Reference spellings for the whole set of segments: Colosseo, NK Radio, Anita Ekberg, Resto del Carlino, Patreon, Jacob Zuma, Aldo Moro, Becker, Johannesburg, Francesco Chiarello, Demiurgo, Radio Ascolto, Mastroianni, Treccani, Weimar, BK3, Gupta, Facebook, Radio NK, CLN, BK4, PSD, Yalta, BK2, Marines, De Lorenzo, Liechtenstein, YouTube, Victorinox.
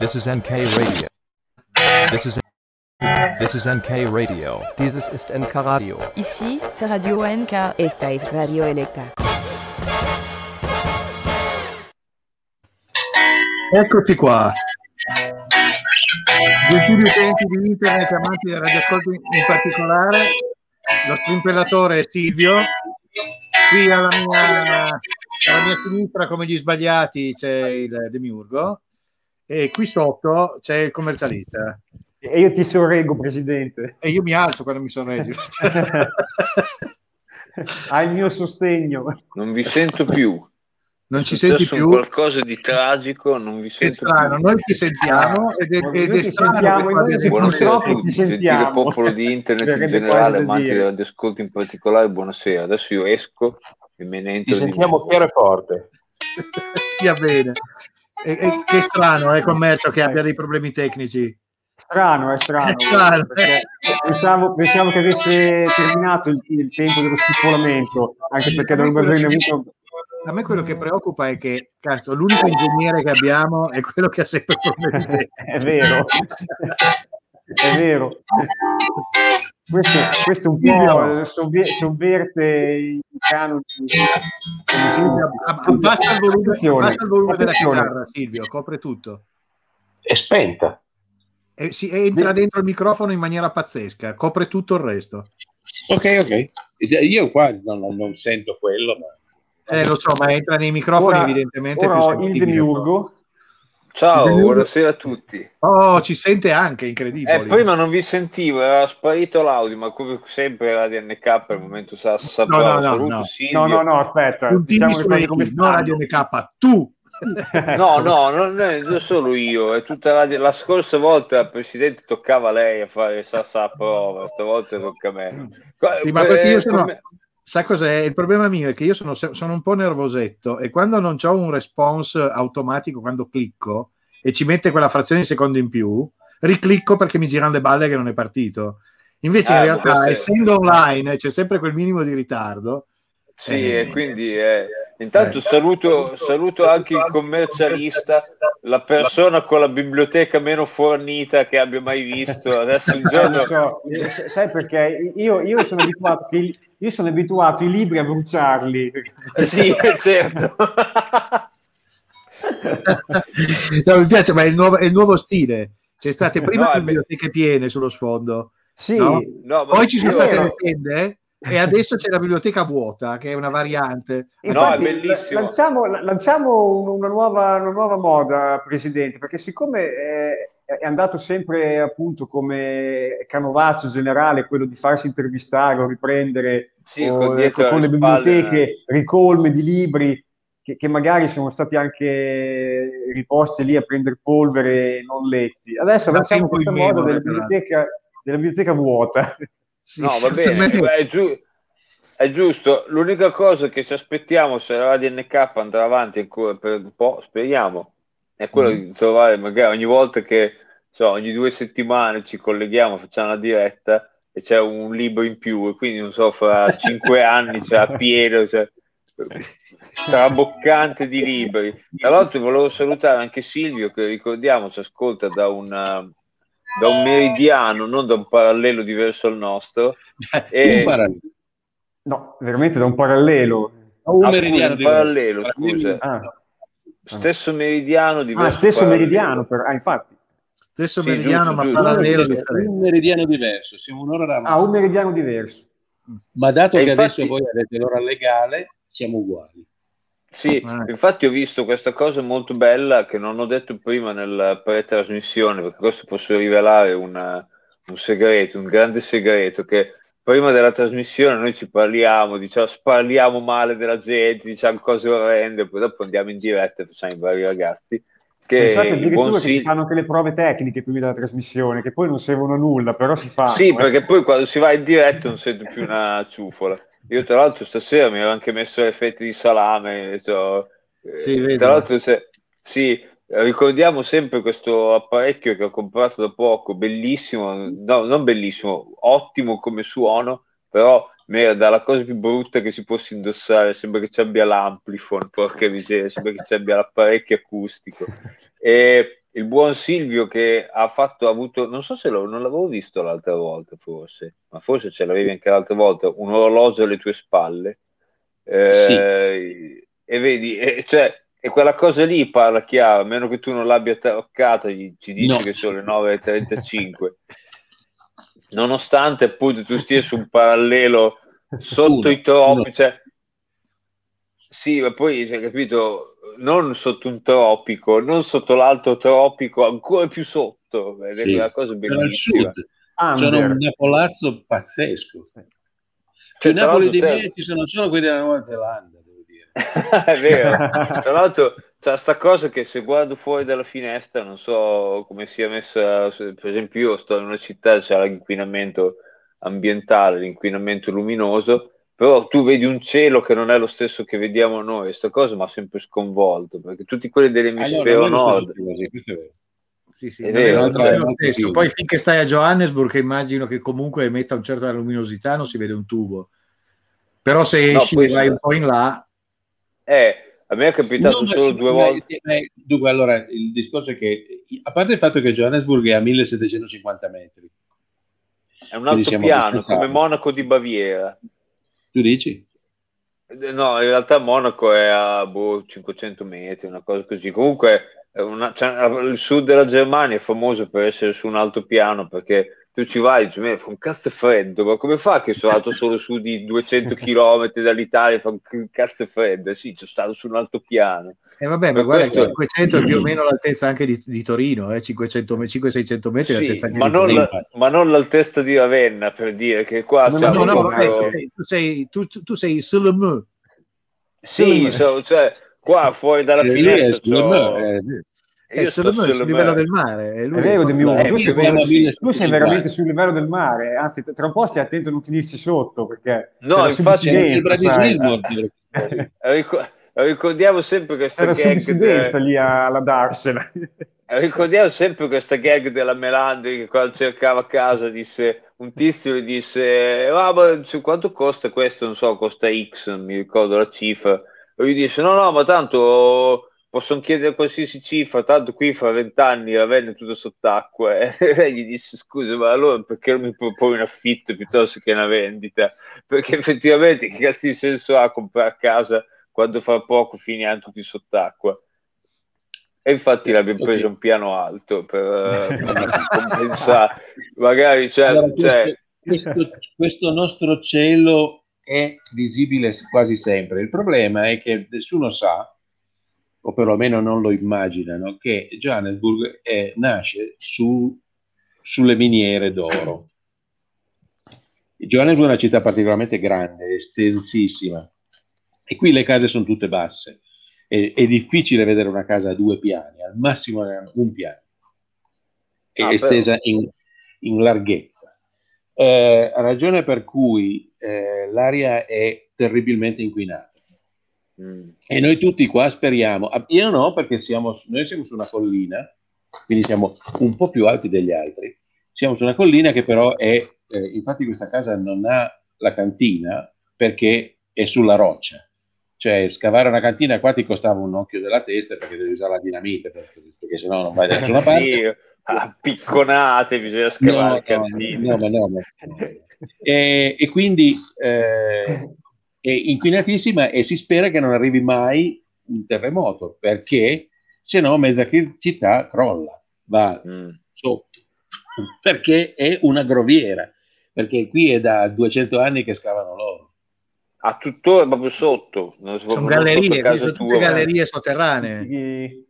This is NK Radio. This is NK Radio. Dieses ist NK Radio. Ici, c'est Radio NK. Esta es Radio NK. Eccoci qua. Gentili utenti di internet, amanti della Radio Ascolto in particolare, lo strimpellatore Silvio. Qui alla mia sinistra, come gli sbagliati, c'è il Demiurgo. E qui sotto c'è il commercialista. E io ti sorreggo, Presidente. E io mi alzo quando mi sorreggo. Hai il mio sostegno. Non vi sento più. Non ci senti più? Qualcosa di tragico, non vi sento strano, più. Noi ti sentiamo ed è strano, purtroppo ti sentiamo. Il popolo di internet in generale, amanti della Radio Ascolto in particolare, buonasera. Adesso io esco e me ne entro. Ci sentiamo chiaro e forte. Va bene. E che strano, commercio che abbia dei problemi tecnici. Strano. Pensavo che avesse terminato il tempo dello stippolamento, anche perché dovrebbe averne avuto... A me quello che preoccupa è che, cazzo, l'unico ingegnere che abbiamo è quello che ha sempre problemi tecnici. È vero. Questo è un po' sovverte i canoni. Abbassa il volume della chitarra, Silvio, copre tutto. È spenta. Si entra dentro il microfono in maniera pazzesca, copre tutto il resto. Ok. Io qua non sento quello. Ma... lo so, ma entra nei microfoni ora, evidentemente. Ora più il Demiurgo. Ciao, buonasera a tutti. Oh, ci sente anche, incredibile. Prima non vi sentivo, era sparito l'audio, ma come sempre la DNK per il momento sarà sabato. No, aspetta. Diciamo che come sta Radio DNK, tu. No, non è solo io, è tutta la scorsa volta al Presidente toccava a lei a fare sa prova, stavolta tocca a me. Sì, ma perché io sono... Sa cos'è? Il problema mio è che io sono un po' nervosetto e quando non c'ho un response automatico, quando clicco e ci mette quella frazione di secondo in più, riclicco perché mi girano le balle che non è partito. Invece in realtà, essendo online, c'è sempre quel minimo di ritardo. Sì, e quindi... Intanto saluto anche il commercialista, la persona con la biblioteca meno fornita che abbia mai visto. Adesso il giorno... Sai perché? Io sono abituato i libri a bruciarli. Sì, certo. No, mi piace, ma è il nuovo stile. C'è state prima biblioteche piene sullo sfondo. Sì. No, poi ci sono state le tende. E adesso c'è la biblioteca vuota, che è una variante. Infatti, è bellissimo. Lanciamo una nuova moda, Presidente, perché siccome è andato sempre appunto come canovaccio generale quello di farsi intervistare o riprendere con le biblioteche ricolme di libri che magari sono stati anche riposti lì a prendere polvere non letti, adesso lanciamo questa moda della biblioteca vuota. Sì, no, va bene, è giusto. L'unica cosa che ci aspettiamo, se la DNK andrà avanti ancora per un po', speriamo, è quello di trovare magari ogni volta che ogni 2 settimane ci colleghiamo, facciamo una diretta e c'è un libro in più e quindi non so, fra 5 anni c'è pieno, traboccante di libri. Tra l'altro volevo salutare anche Silvio, che ricordiamo ci ascolta da un meridiano, non da un parallelo diverso al nostro, no, veramente da un parallelo. Un parallelo. Stesso meridiano, diverso. Stesso meridiano, ma parallelo. Un meridiano diverso. Siamo un'ora davanti. Un meridiano diverso. Ma dato che adesso voi avete l'ora legale, siamo uguali. Sì, infatti ho visto questa cosa molto bella che non ho detto prima nella pre-trasmissione, perché questo posso rivelare un segreto, un grande segreto, che prima della trasmissione noi ci parliamo, parliamo male della gente, diciamo cose orrende, poi dopo andiamo in diretta e facciamo i vari ragazzi. Pensate addirittura che si fanno anche le prove tecniche prima della trasmissione, che poi non servono a nulla, però si fanno. Sì, perché poi quando si va in diretta non sento più una ciufola. Io tra l'altro stasera mi ero anche messo le fette di salame, tra l'altro ricordiamo sempre questo apparecchio che ho comprato da poco, bellissimo, no, non bellissimo, ottimo come suono, però merda, la cosa più brutta che si possa indossare, sembra che ci abbia l'amplifon, porca miseria, sembra che ci abbia l'apparecchio acustico. E il buon Silvio che ha fatto, ha avuto, non so se non l'avevo visto l'altra volta forse, ma forse ce l'avevi anche l'altra volta, un orologio alle tue spalle, sì. E vedi, cioè, e quella cosa lì parla chiaro, a meno che tu non l'abbia toccato, ci dici no, che sono le 9:35 nonostante appunto tu stia su un parallelo sotto i tropici, cioè, sì, ma poi hai capito, non sotto un tropico, non sotto l'altro tropico, ancora più sotto, sì, è una cosa bellissima. Sono un nepolazzo pazzesco, cioè, Napoli di me ci sono solo quelli della Nuova Zelanda, devo dire. È vero, tra l'altro c'è sta cosa che se guardo fuori dalla finestra non so come sia messa, per esempio io sto in una città, c'è l'inquinamento ambientale, l'inquinamento luminoso, però tu vedi un cielo che non è lo stesso che vediamo noi, questa cosa mi ha sempre sconvolto, perché tutti quelli dell'emisfero nord... Sì, è vero, è vero. Poi finché stai a Johannesburg, immagino che comunque emetta un certo luminosità, non si vede un tubo. Però se esci e vai un po' in là... a me è capitato solo due volte. Dunque, allora, il discorso è che, a parte il fatto che Johannesburg è a 1750 metri. È un altopiano, come Monaco di Baviera. Tu dici? No, in realtà Monaco è a 500 metri, una cosa così. Comunque il sud della Germania è famoso per essere su un altopiano, perché tu ci vai e dici, fa un cazzo freddo, ma come fa che sono andato solo su di 200 km dall'Italia, fa un cazzo freddo? Sì, sono stato su un altopiano. E vabbè, ma guarda, questo... 500 è più o meno l'altezza anche di Torino, 500-600 metri, sì, l'altezza anche ma di non Torino. Ma non l'altezza di Ravenna, per dire che qua tu sei Silvio. Sì, cioè qua fuori dalla finestra è sul livello del mare, è vero, tu sei veramente sul livello del mare, anzi tra un po' stai attento a non finirci sotto, perché no, infatti ricordiamo sempre questa gag lì alla darsela. Ricordiamo sempre questa gag della Melandri che quando cercava casa disse, un tizio gli disse ma quanto costa questo, non so, costa X, non mi ricordo la cifra, e gli disse no ma tanto possono chiedere qualsiasi cifra, tanto qui fra 20 anni la vende tutto sott'acqua. E lei gli disse scusa, ma allora perché non mi proponi un affitto piuttosto che una vendita? Perché effettivamente che cazzo di senso ha comprare casa quando fra poco finiamo tutti sott'acqua? E infatti l'abbiamo preso un piano alto per compensare. Magari questo nostro cielo è visibile quasi sempre, il problema è che nessuno sa, o perlomeno non lo immaginano, che Johannesburg nasce sulle miniere d'oro. Johannesburg è una città particolarmente grande, estensissima, e qui le case sono tutte basse, è difficile vedere una casa a 2 piani, al massimo un piano, è estesa in larghezza, ragione per cui l'aria è terribilmente inquinata. E noi tutti qua speriamo, io no, perché noi siamo su una collina, quindi siamo un po' più alti degli altri, siamo su una collina che però infatti questa casa non ha la cantina perché è sulla roccia, cioè scavare una cantina qua ti costava un occhio della testa, perché devi usare la dinamite, perché sennò non vai da nessuna parte. A picconate bisogna scavare cantine. No. E quindi è inquinatissima e si spera che non arrivi mai un terremoto, perché se no mezza città crolla, va sotto, perché è una groviera, perché qui è da 200 anni che scavano l'oro. A tuttora proprio sotto, sono gallerie, sono tutte gallerie sotterranee.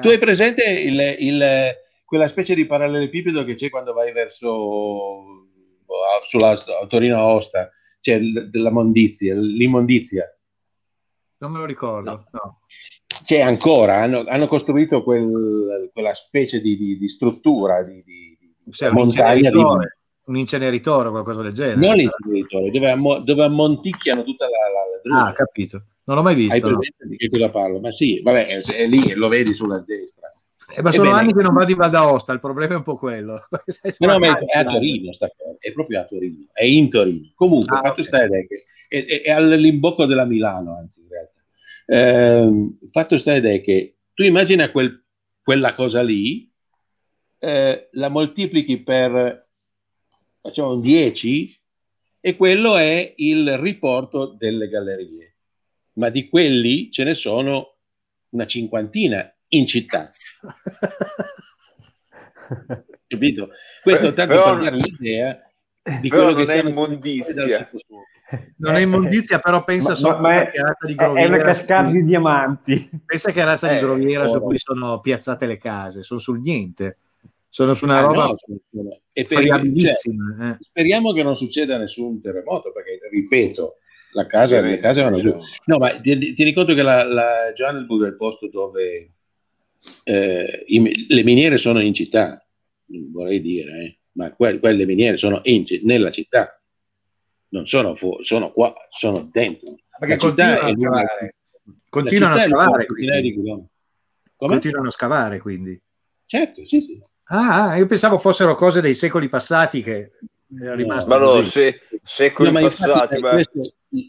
Tu hai presente quella specie di parallelepipedo che c'è quando vai verso sulla Torino Aosta? C'è della mondizia, l'immondizia. Non me lo ricordo. No. C'è ancora, hanno costruito quella specie di struttura, di montagna. Un inceneritore o qualcosa del genere. Non l'inceneritore, dove ammonticchiano tutta la capito. Non l'ho mai visto. Hai presente di che cosa parlo? Ma sì, vabbè, è lì e lo vedi sulla destra. Ma sono anni che non vado in Val d'Aosta, il problema è un po' quello. Ma è a Torino, è proprio a Torino, è in Torino. Comunque, è all'imbocco della Milano, anzi in realtà. Fatto sta ed è che tu immagina quel quella cosa lì, la moltiplichi per, facciamo, 10, e quello è il riporto delle gallerie. Ma di quelli ce ne sono una cinquantina in città. Capito? Questo tanto per dare l'idea di quello che stiamo immondizia. Non è immondizia, però pensa solo una cascata di groviera. È una cascata di diamanti. Pensa che razza di groviera su cui sono piazzate le case, sono sul niente. Sono su una roba friabilissima. Speriamo che non succeda nessun terremoto, perché ripeto, la casa, le case erano giù. No, ma ti ricordo che la Johannesburg è il posto dove le miniere sono in città, vorrei dire, ma quelle miniere sono nella città, non sono sono qua, sono dentro. Perché continuano a scavare, quindi. Certo, sì, sì. Ah, io pensavo fossero cose dei secoli passati che è rimasto. No, ma no, secoli passati.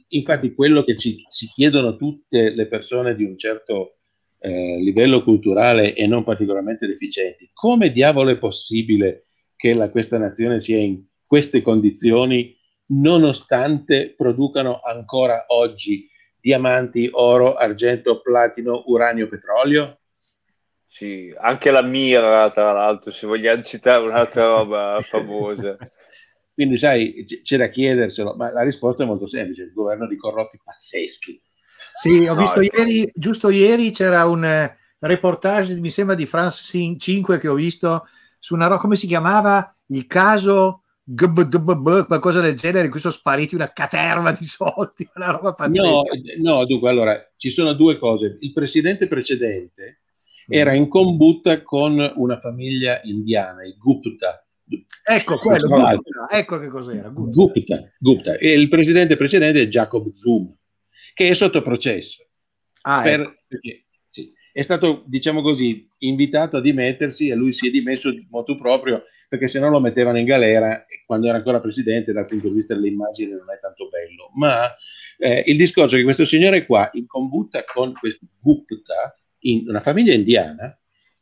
Infatti quello che si chiedono tutte le persone di un certo livello culturale e non particolarmente deficienti: come diavolo è possibile che questa nazione sia in queste condizioni, nonostante producano ancora oggi diamanti, oro, argento, platino, uranio, petrolio? Sì, anche la mira, tra l'altro, se vogliamo citare un'altra roba famosa. Quindi, sai, c'è da chiederselo, ma la risposta è molto semplice: il governo di corrotti pazzeschi. Sì, ho visto ieri, giusto ieri, c'era un reportage, mi sembra, di Francia 5 che ho visto, su una roba, come si chiamava? Il caso qualcosa del genere, in cui sono spariti una caterva di soldi, una roba pazzesca. No, dunque, allora, ci sono due cose. Il presidente precedente era in combutta con una famiglia indiana, i Gupta. Ecco quello, Gupta, ecco che cos'era. Gupta. E il presidente precedente è Jacob Zuma, che è sotto processo. Perché, sì, è stato, diciamo così, invitato a dimettersi, e lui si è dimesso di motu proprio, perché se no lo mettevano in galera, e quando era ancora presidente, dal punto di vista dell'immagine non è tanto bello. Ma il discorso è che questo signore qua, in combutta con questo Gupta, in una famiglia indiana,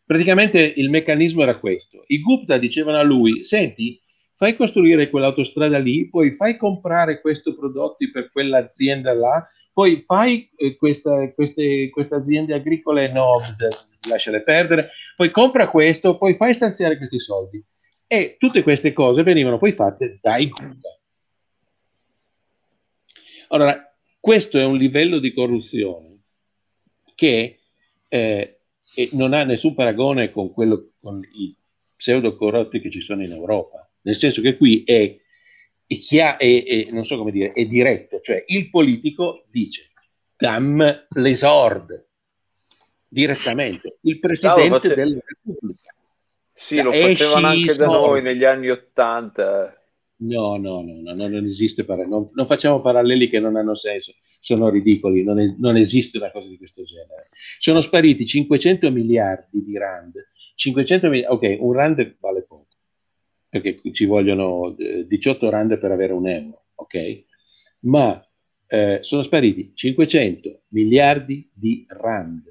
praticamente il meccanismo era questo: i Gupta dicevano a lui: senti, fai costruire quell'autostrada lì, poi fai comprare questo prodotto per quell'azienda là, poi fai queste aziende agricole, no, lasciale perdere, poi compra questo, poi fai stanziare questi soldi. E tutte queste cose venivano poi fatte dai Gupta. Allora, questo è un livello di corruzione che e non ha nessun paragone con i pseudo corrotti che ci sono in Europa, nel senso che qui è non so come dire, è diretto, cioè il politico dice: dam les ordres, direttamente il presidente della Repubblica. Sì, lo facevano anche da noi negli anni '80. No, non esiste non facciamo paralleli che non hanno senso, sono ridicoli, non esiste una cosa di questo genere. Sono spariti 500 miliardi di rand, 500 miliardi, ok, un rand vale poco, perché ci vogliono 18 rand per avere un euro, ok? Ma sono spariti 500 miliardi di rand.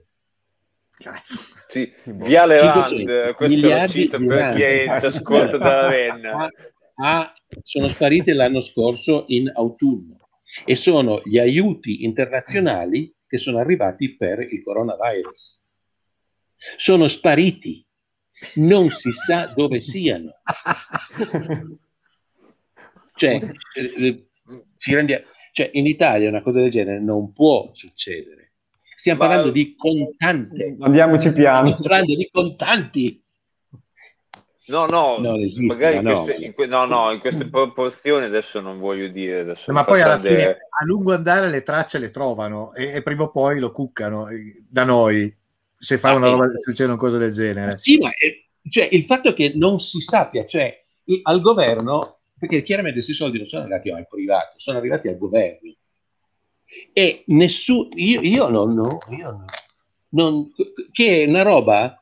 Cazzo. Sì, Viale Rand, questo lo cito per chi ci ascolta dalla Ravenna. Sono sparite l'anno scorso in autunno, e sono gli aiuti internazionali che sono arrivati per il coronavirus. Sono spariti, non si sa dove siano. Cioè, in Italia una cosa del genere non può succedere. Stiamo parlando di contante. Andiamoci piano. Stiamo parlando di contanti. No, esiste, magari in queste proporzioni adesso non voglio dire. Adesso ma poi alla fine, a lungo andare, le tracce le trovano e prima o poi lo cuccano da noi, se fa una roba, succede una cosa del genere. Sì, ma cioè, il fatto che non si sappia, cioè al governo, perché chiaramente questi soldi non sono arrivati al privato, sono arrivati al governo, e nessuno, io non, che è una roba.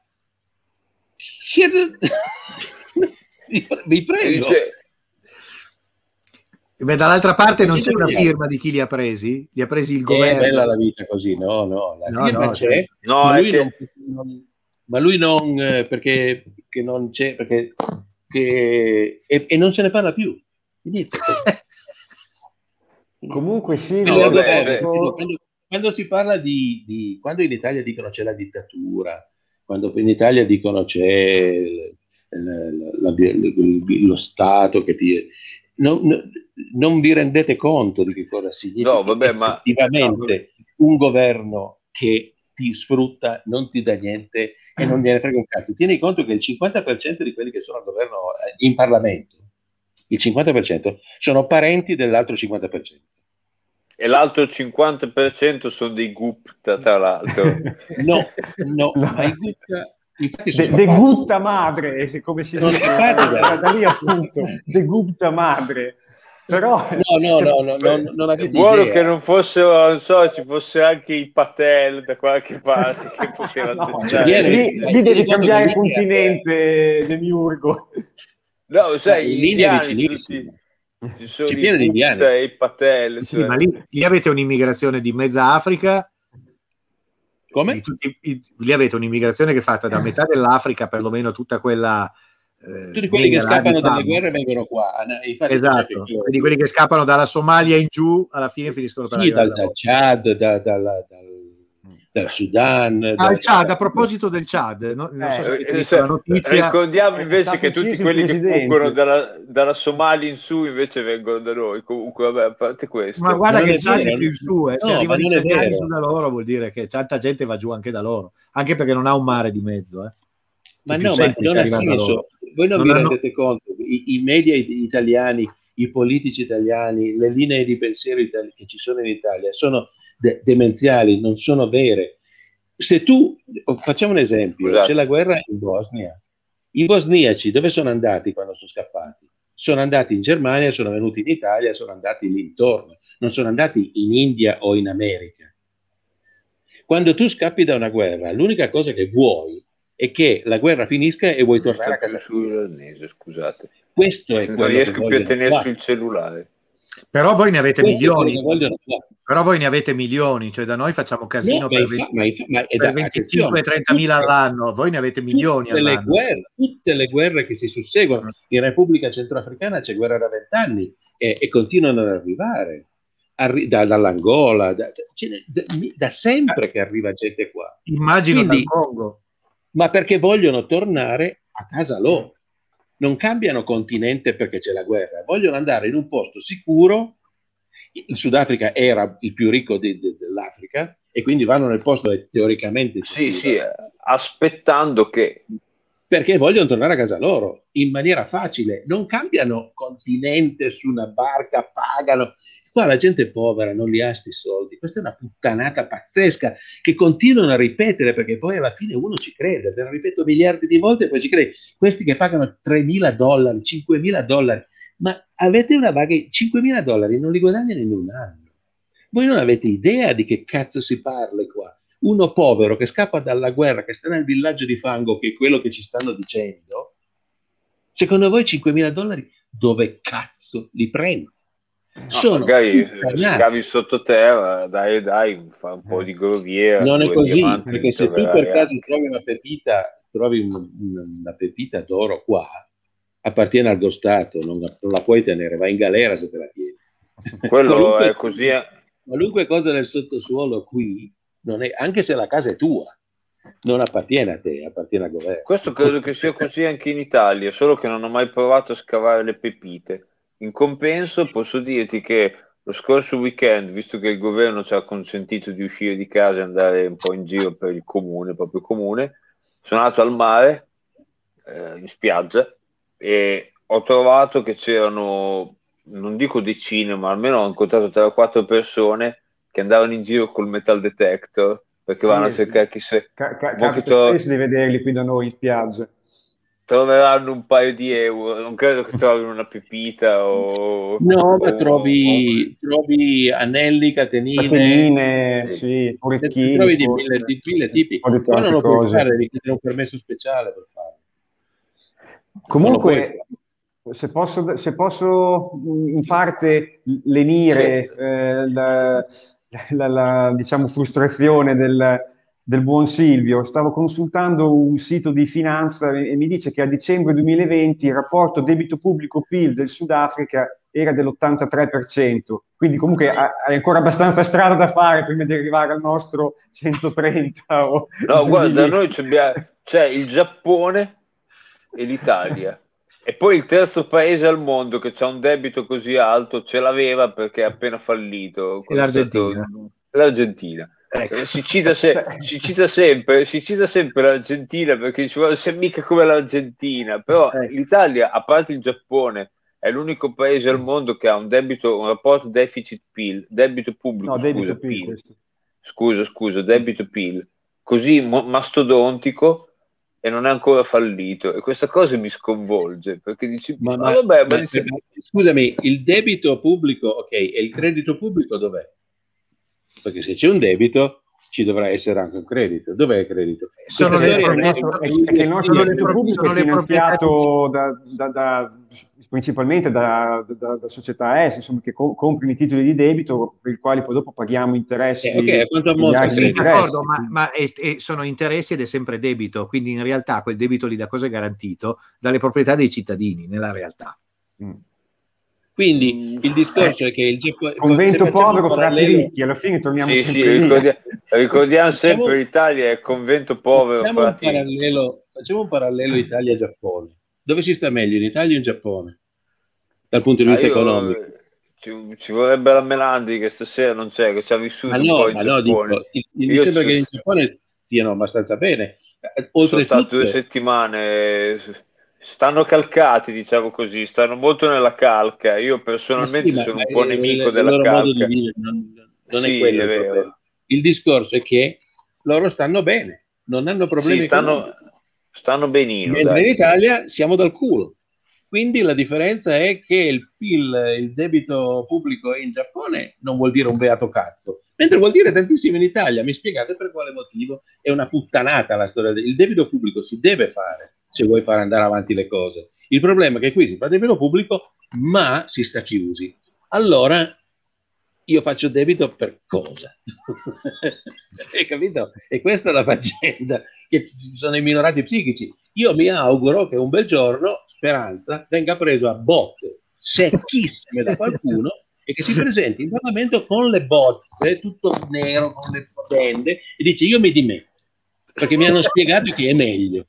Vi prego. Beh, dall'altra parte non c'è una firma di chi li ha presi? Li ha presi il governo? È bella la vita così, no? La firma c'è. No, lui non ma lui non, perché che non c'è, perché che, e non se ne parla più. Comunque sì, no, vabbè, quando si parla di quando in Italia dicono c'è la dittatura, quando in Italia dicono c'è lo Stato che ti... non vi rendete conto di che cosa significa, no, vabbè, effettivamente ma... un governo che ti sfrutta, non ti dà niente e non gliene frega un cazzo. Tieni conto che il 50% di quelli che sono al governo, in Parlamento, il 50% sono parenti dell'altro 50%. E l'altro 50% sono dei Gupta, tra l'altro. No, ma i Gupta... De Gupta madre, come si dice, da lì appunto, De Gupta madre. Però no, non avevo idea. Buono che non fosse, non so, ci fosse anche il Patel da qualche parte che poteva atteggiare. Lì devi cambiare il continente, Demiurgo. No, sai, gli indiani tutti... Ci sono i Patel. Sì, cioè. Ma lì avete un'immigrazione di mezza Africa. Come? Lì avete un'immigrazione che è fatta da metà dell'Africa, perlomeno tutta quella. Tutti quelli che scappano dalle guerre vengono qua. Esatto, quindi quelli che scappano dalla Somalia in giù alla fine finiscono per arrivare dal Chad, dal Sudan. Al Chad, a proposito del Chad, non so se avete visto la notizia. Ricordiamo invece che tutti quelli che fuggono dalla Somalia in su invece vengono da noi. Comunque, vabbè, a parte questo. Ma guarda che il Chad è più in su, se arrivano i cittadini da loro vuol dire che tanta gente va giù anche da loro, anche perché non ha un mare di mezzo, eh. Ma no, ma non ha senso. Voi non vi rendete conto, i media italiani, i politici italiani, le linee di pensiero che ci sono in Italia sono demenziali, non sono vere. Se tu, facciamo un esempio, esatto. C'è la guerra in Bosnia. I bosniaci dove sono andati quando sono scappati? Sono andati in Germania, sono venuti in Italia, sono andati lì intorno, non sono andati in India o in America. Quando tu scappi da una guerra, l'unica cosa che vuoi e che la guerra finisca e vuoi tornare a casa tua. Scusate. Questo è quello. Non riesco più a tenere sul cellulare. Però voi ne avete milioni. Però voi ne avete milioni, cioè da noi facciamo casino per 25.000-30.000 all'anno, voi ne avete milioni all'anno. Tutte le guerre che si susseguono, in Repubblica Centroafricana c'è guerra da 20 anni e continuano ad arrivare. Dall'Angola, da sempre che arriva gente qua. Immagino dal Congo. Ma perché vogliono tornare a casa loro. Non cambiano continente perché c'è la guerra, vogliono andare in un posto sicuro. Il Sudafrica era il più ricco dell'Africa e quindi vanno nel posto teoricamente sicuro. Sì, aspettando che... Perché vogliono tornare a casa loro, in maniera facile. Non cambiano continente su una barca, pagano... Qua la gente è povera, non li ha sti soldi. Questa è una puttanata pazzesca che continuano a ripetere, perché poi alla fine uno ci crede, te lo ripeto miliardi di volte e poi ci crede. Questi che pagano $3.000, $5.000, ma avete una vaga, $5.000 non li guadagnano in un anno. Voi non avete idea di che cazzo si parla qua. Uno povero che scappa dalla guerra, che sta nel villaggio di fango, che è quello che ci stanno dicendo, secondo voi $5.000 dove cazzo li prende? No, magari scavi sottoterra, dai, fa un po' di groviera. Non è così, perché se tu per caso trovi una pepita d'oro qua, appartiene allo Stato, non la puoi tenere, vai in galera se te la tieni. Quello è così. Qualunque cosa nel sottosuolo qui, non è, anche se la casa è tua, non appartiene a te, appartiene al governo. Questo credo che sia così anche in Italia, solo che non ho mai provato a scavare le pepite. In compenso posso dirti che lo scorso weekend, visto che il governo ci ha consentito di uscire di casa e andare un po' in giro per il comune, proprio comune, sono andato al mare, in spiaggia, e ho trovato che c'erano, non dico decine, ma almeno ho incontrato 3 o 4 persone che andavano in giro col metal detector, perché vanno a cercare chi se... Capita spesso di vederli qui da noi in spiaggia. Troveranno un paio di euro, non credo che trovino una pepita o... No, ma trovi anelli, catenine, sì, orecchini, trovi di mille tipi. Qua non lo puoi fare, richiedere un permesso speciale per farlo. Comunque, se posso in parte lenire la diciamo frustrazione del... del buon Silvio, stavo consultando un sito di finanza e mi dice che a dicembre 2020 il rapporto debito pubblico-PIL del Sudafrica era dell'83%, quindi comunque hai ancora abbastanza strada da fare prima di arrivare al nostro 130. O no, guarda, noi c'è il Giappone e l'Italia. E poi il terzo paese al mondo che c'ha un debito così alto ce l'aveva perché è appena fallito. L'Argentina. Ecco. Si cita sempre l'Argentina perché ci vuole, se mica come l'Argentina, però ecco. L'Italia, a parte il Giappone, è l'unico paese al mondo che ha un rapporto deficit-PIL, debito pubblico, debito-PIL, così mastodontico, e non è ancora fallito, e questa cosa mi sconvolge perché dici scusami, il debito pubblico ok, e il credito pubblico dov'è? Perché se c'è un debito ci dovrà essere anche un credito. Dov'è il credito? Il nostro pubblico è finanziato principalmente da società S, insomma, che comprano i titoli di debito per i quali poi dopo paghiamo interessi. Sono interessi ed è sempre debito, quindi in realtà quel debito lì da cosa è garantito? Dalle proprietà dei cittadini, nella realtà. Quindi il discorso è che il Giappone, convento povero frate ricchi, alla fine torniamo sempre ricordiamo sempre l'Italia è convento povero frate ricchi. Facciamo un parallelo Italia-Giappone. Dove si sta meglio, in Italia o in Giappone? Dal punto di vista economico. Ci vorrebbe la Melandri, che stasera non c'è, che ci ha vissuto mi sembra che in Giappone stiano abbastanza bene. Oltre sono state 2 settimane... stanno calcati, diciamo così, stanno molto nella calca. Io personalmente sono un po' nemico della calca. Modo di dire, non è quello, è vero. Il discorso è che loro stanno bene, non hanno problemi. Stanno benino. Mentre in Italia siamo dal culo. Quindi la differenza è che il PIL, il debito pubblico in Giappone non vuol dire un beato cazzo, mentre vuol dire tantissimo in Italia. Mi spiegate per quale motivo? È una puttanata la storia. Il debito pubblico si deve fare, se vuoi far andare avanti le cose. Il problema è che qui si fa debito pubblico, ma si sta chiusi. Allora io faccio debito per cosa? Hai capito? E questa è la faccenda, che ci sono i minorati psichici. Io mi auguro che un bel giorno Speranza venga preso a botte secchissime da qualcuno e che si presenti in Parlamento con le botte, tutto nero, con le potende, e dice io mi dimetto, perché mi hanno spiegato che è meglio.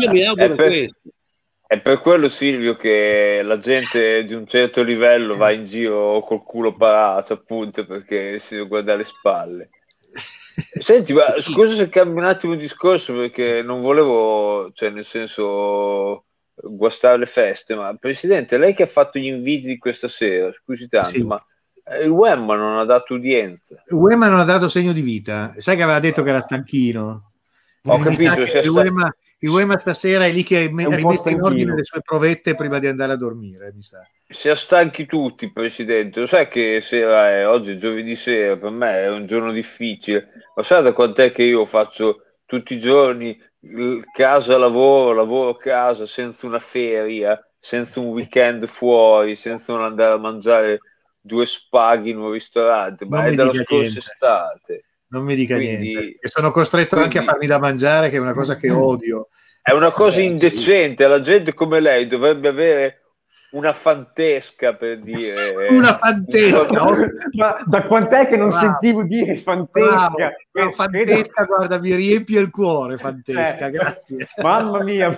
Io mi auguro questo. È per quello, Silvio, che la gente di un certo livello va in giro col culo parato, appunto, perché si deve guardare le spalle. Senti, ma scusa se cambio un attimo il discorso, perché non volevo, cioè, nel senso, guastare le feste, ma Presidente, lei che ha fatto gli inviti di questa sera, scusi tanto, sì. Ma il Weimar non ha dato udienza. Il Weimar non ha dato segno di vita. Sai che aveva detto che era stanchino? Ho capito, il Weimar stasera è lì che rimette in ordine le sue provette prima di andare a dormire, mi sa. Si stanchi tutti, Presidente. Lo sai che sera è? Oggi è giovedì sera, per me è un giorno difficile. Ma sai da quant'è che io faccio tutti i giorni casa-lavoro, lavoro-casa, senza una feria, senza un weekend fuori, senza non andare a mangiare 2 spaghi in un ristorante? Ma è dalla scorsa estate. Non mi dica niente, e sono costretto anche a farmi da mangiare, che è una cosa che odio. È una cosa indecente, la gente come lei dovrebbe avere una fantesca, per dire. Una fantesca? Ma da quant'è che non sentivo dire fantesca? Bravo. Fantesca, guarda, mi riempie il cuore, fantesca, grazie. Mamma mia,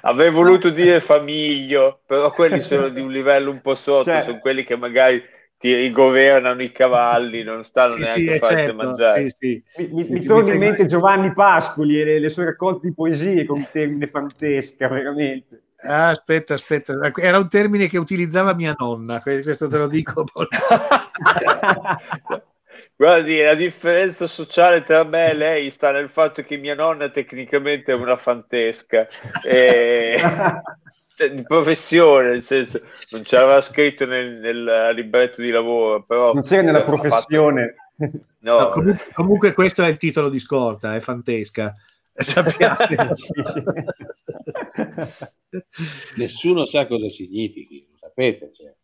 avrei voluto dire famiglio, però quelli sono di un livello un po' sotto, sono quelli che magari ti governano i cavalli, non stanno neanche a farti mangiare. Mi torna in mente Giovanni Pascoli e le sue raccolte di poesie con il termine fantesca, veramente. Ah, aspetta, era un termine che utilizzava mia nonna, questo te lo dico. Guardi, la differenza sociale tra me e lei sta nel fatto che mia nonna tecnicamente è una fantesca di professione, nel senso non c'era scritto nel libretto di lavoro, però non c'era nella professione fatto... no. Comunque questo è il titolo di scorta, è fantesca, sappiate. Nessuno sa cosa significhi, lo sapete, certo.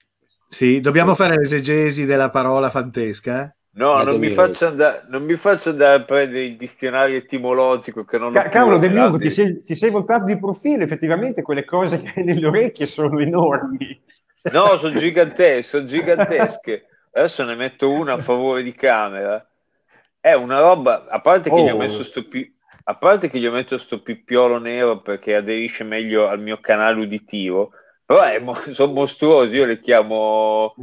Sì, dobbiamo fare l'esegesi della parola fantesca? No, non mi faccio andare a prendere il dizionario etimologico che non ho. Cavolo, Demiurgo, ti sei voltato di profilo, effettivamente quelle cose che hai nelle orecchie sono enormi. No, sono gigantesche. Adesso ne metto una a favore di camera. È una roba, a parte che gli ho messo sto pippiolo nero perché aderisce meglio al mio canale uditivo, però sono mostruosi, io le chiamo...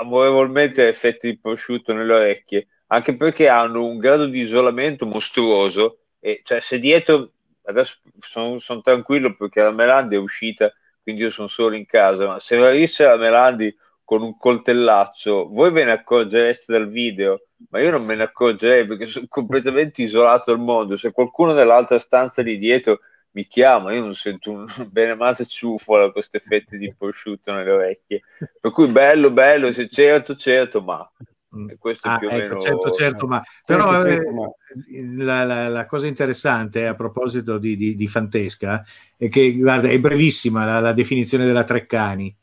amorevolmente effetti di prosciutto nelle orecchie, anche perché hanno un grado di isolamento mostruoso, e cioè se dietro adesso sono tranquillo perché la Melandri è uscita, quindi io sono solo in casa, ma se varisse la Melandri con un coltellazzo voi ve ne accorgereste dal video, ma io non me ne accorgerei perché sono completamente isolato dal mondo. Se qualcuno nell'altra stanza di dietro mi chiama, io non sento un bene male ciufola queste fette di prosciutto nelle orecchie, per cui bello, se certo, ma questo più o ecco, meno certo ma però la cosa interessante a proposito di Fantesca è che, guarda, è brevissima la definizione della Treccani,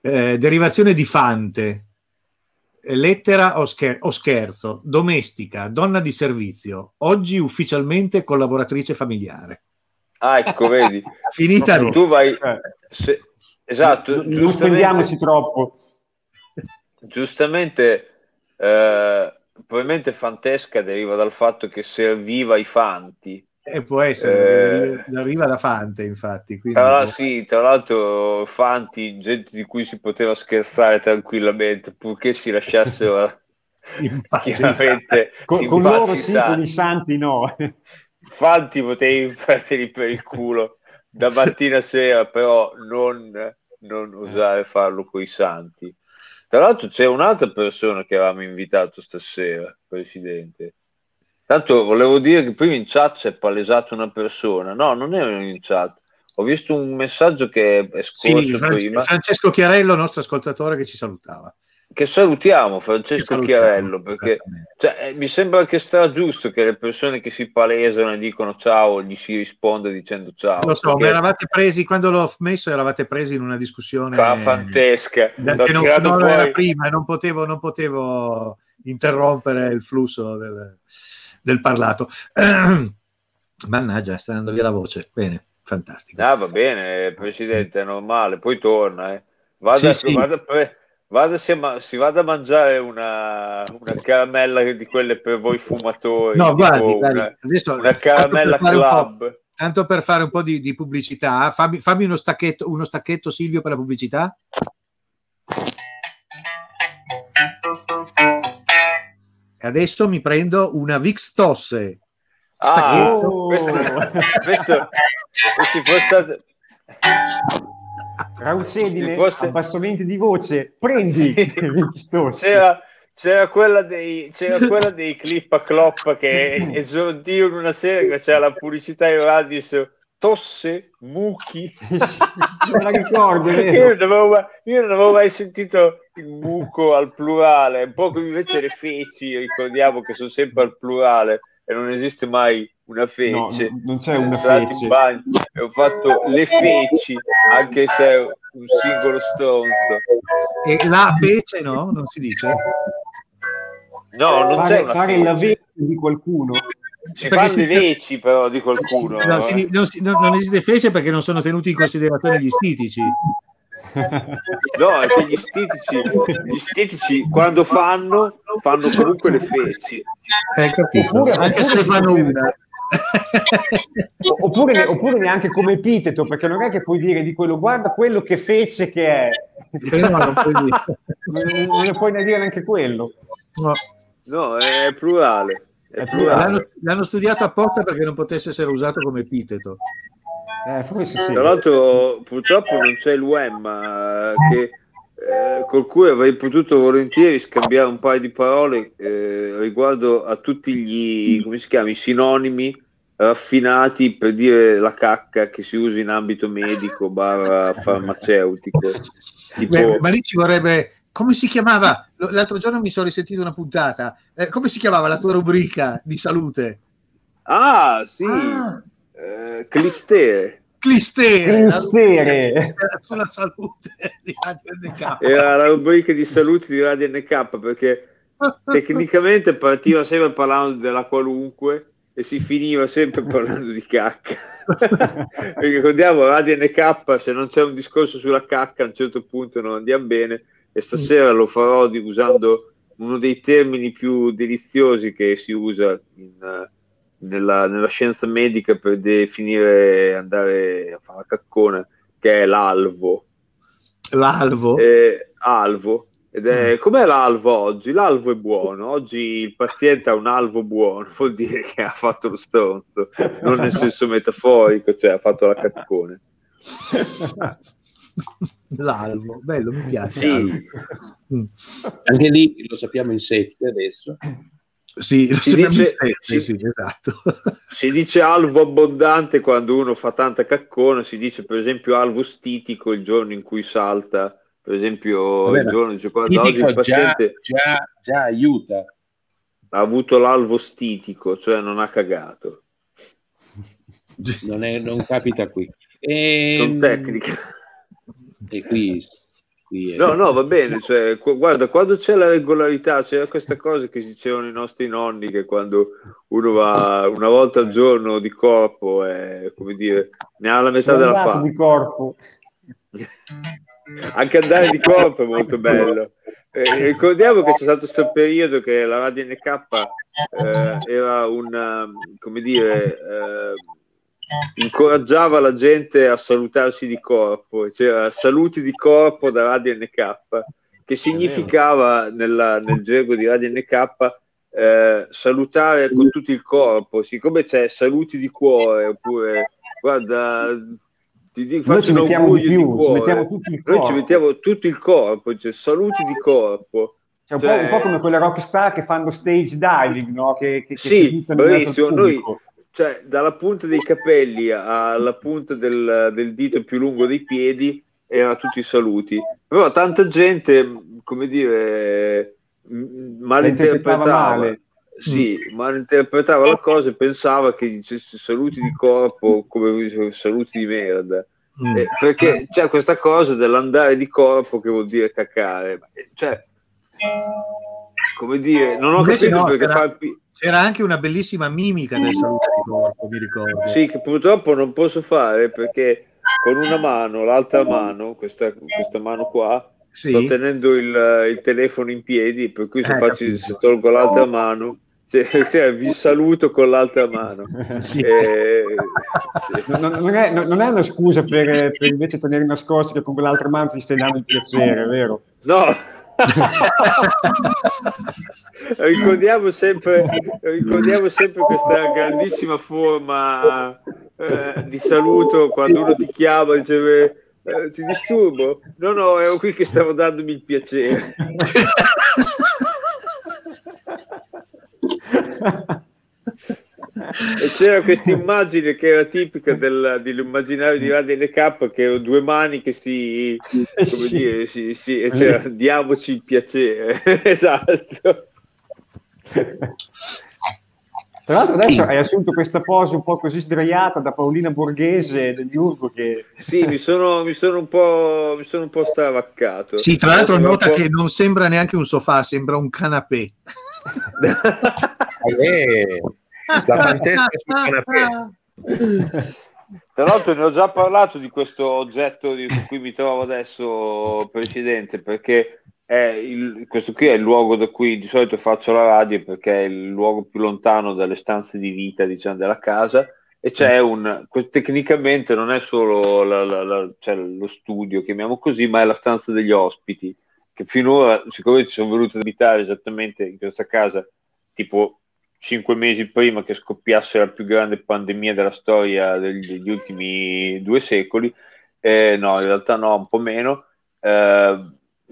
derivazione di Fante, lettera o scherzo, domestica, donna di servizio, oggi ufficialmente collaboratrice familiare. Ah, ecco, vedi. Finita lì. Tu vai... Se... Esatto. Non spendiamoci troppo. Giustamente, probabilmente Fantesca deriva dal fatto che serviva i fanti. E può essere, arriva da Fante, infatti. Quindi... Tra l'altro Fanti, gente di cui si poteva scherzare tranquillamente, purché si lasciassero chiaramente con loro sì, con i santi no. Fanti potevi farteli per il culo da mattina a sera, però non osare farlo con i santi. Tra l'altro c'è un'altra persona che avevamo invitato stasera, Presidente. Tanto volevo dire che prima in chat si è palesata una persona. No, non ero in chat. Ho visto un messaggio che è scorso prima. Francesco Chiarello, nostro ascoltatore, che ci salutava. Che salutiamo, Francesco Chiarello, perché cioè, mi sembra che sta giusto che le persone che si palesano e dicono ciao gli si risponde dicendo ciao. Lo so, perché... ma eravate presi, quando l'ho messo eravate presi in una discussione Fantesca. Perché non poi... era prima, non potevo interrompere il flusso del parlato. Mannaggia, sta andando via la voce. Bene, fantastico. Ah, va bene, Presidente, è normale, poi torna. Si vada a mangiare una caramella di quelle per voi fumatori. No, guardi, adesso una caramella club. Tanto per fare un po' di pubblicità, fammi uno stacchetto Silvio per la pubblicità. Adesso mi prendo una Vix Tosse. Questo abbassamenti di voce, prendi sì. Vix Tosse. C'era quella dei clip a clop che esordio in una serie che c'era la pubblicità in radio su Tosse, Mucchi. Non la ricordo, io non avevo mai sentito il muco al plurale, un po' come invece le feci, ricordiamo che sono sempre al plurale e non esiste mai una fece. No, non c'è una fece. E ho fatto le feci, anche se è un singolo stronzo. E la fece no? Non si dice? No, non c'è una fare la fece di qualcuno. Si fanno le feci però di qualcuno. No, non esiste fece perché non sono tenuti in considerazione gli stitici. No, è che gli stetici quando fanno comunque le feci, anche se ne fanno una oppure neanche come epiteto, perché non è che puoi dire di quello guarda quello che fece che è, non puoi dire neanche quello, no è plurale, l'hanno studiato apposta perché non potesse essere usato come epiteto. Tra l'altro purtroppo non c'è il Wemma che col cui avrei potuto volentieri scambiare un paio di parole riguardo a tutti gli i sinonimi raffinati per dire la cacca che si usa in ambito medico / farmaceutico. Tipo... Ma lì ci vorrebbe, come si chiamava? L'altro giorno mi sono risentito una puntata, come si chiamava la tua rubrica di salute? Ah sì. Clistere Clistere sulla salute di Radio NK. Era la rubrica di salute di Radio NK, perché tecnicamente partiva sempre parlando della qualunque e si finiva sempre parlando di cacca. Perché ricordiamo, Radio NK, se non c'è un discorso sulla cacca a un certo punto non andiamo bene, e stasera lo farò usando uno dei termini più deliziosi che si usa nella scienza medica per definire andare a fare la caccona, che è l'alvo. L'alvo? Alvo. Ed è, com'è l'alvo oggi? L'alvo è buono. Oggi il paziente ha un alvo buono, vuol dire che ha fatto lo stronzo, non nel senso metaforico, cioè ha fatto la caccona. L'alvo, bello, mi piace. Sì. Anche lì lo sappiamo in 7 adesso. Sì, lo si dice, sì, esatto. Si dice alvo abbondante quando uno fa tanta caccona, si dice per esempio alvo stitico il giorno in cui salta, per esempio. Vabbè, il giorno di oggi il paziente già aiuta, ha avuto l'alvo stitico, cioè non ha cagato. Non capita qui. Sono tecniche. E qui no, va bene, cioè, guarda, quando c'è la regolarità, c'era questa cosa che dicevano i nostri nonni, che quando uno va una volta al giorno di corpo, come dire, ne ha la metà della faccia di corpo. Anche andare di corpo è molto bello. Ricordiamo che c'è stato questo periodo che la Radio NK era un, come dire, incoraggiava la gente a salutarsi di corpo, c'era saluti di corpo da Radio NK, che significava nel gergo di Radio NK salutare con tutto il corpo. Siccome c'è saluti di cuore, oppure guarda, ti faccio un augurio di cuore, noi ci mettiamo tutto il corpo, cioè saluti di corpo. Cioè, un po' come quelle rockstar che fanno stage diving, no? Che sì, bravissimo, noi, cioè dalla punta dei capelli alla punta del dito più lungo dei piedi erano tutti i saluti, però tanta gente, come dire, malinterpretava la cosa e pensava che dicesse saluti di corpo come saluti di merda, perché c'è questa cosa dell'andare di corpo che vuol dire cacare, cioè, come dire, non ho capito perché c'era anche una bellissima mimica del saluto di corpo, mi ricordo. Sì, che purtroppo non posso fare perché con una mano, l'altra mano, questa mano qua, sì, sto tenendo il telefono in piedi, per cui se tolgo l'altra mano, cioè, vi saluto con l'altra mano. Sì. Non è una scusa per invece tenere nascosto che con quell'altra mano ti stai dando il piacere, vero? No. ricordiamo sempre questa grandissima forma di saluto quando uno ti chiama e dice ti disturbo? No, ero qui che stavo dandomi il piacere. E c'era questa immagine che era tipica dell'immaginario di Radio NK, che erano due mani che si e c'era diamoci il piacere. Esatto. Tra l'altro adesso hai assunto questa posa un po' così sdraiata da Paolina Borghese del Demiurgo, che sì, mi sono un po' stravaccato. Sì, tra l'altro nota che non sembra neanche un sofà, sembra un canapè. La Francesca sul canapè. Tra l'altro ne ho già parlato di questo oggetto su cui mi trovo adesso, Presidente, perché questo qui è il luogo da cui di solito faccio la radio, perché è il luogo più lontano dalle stanze di vita, diciamo, della casa, e c'è tecnicamente non è solo cioè lo studio, chiamiamo così, ma è la stanza degli ospiti, che finora, siccome ci sono venuti ad abitare esattamente in questa casa tipo 5 mesi prima che scoppiasse la più grande pandemia della storia degli ultimi 2 secoli, no, in realtà no, un po' meno,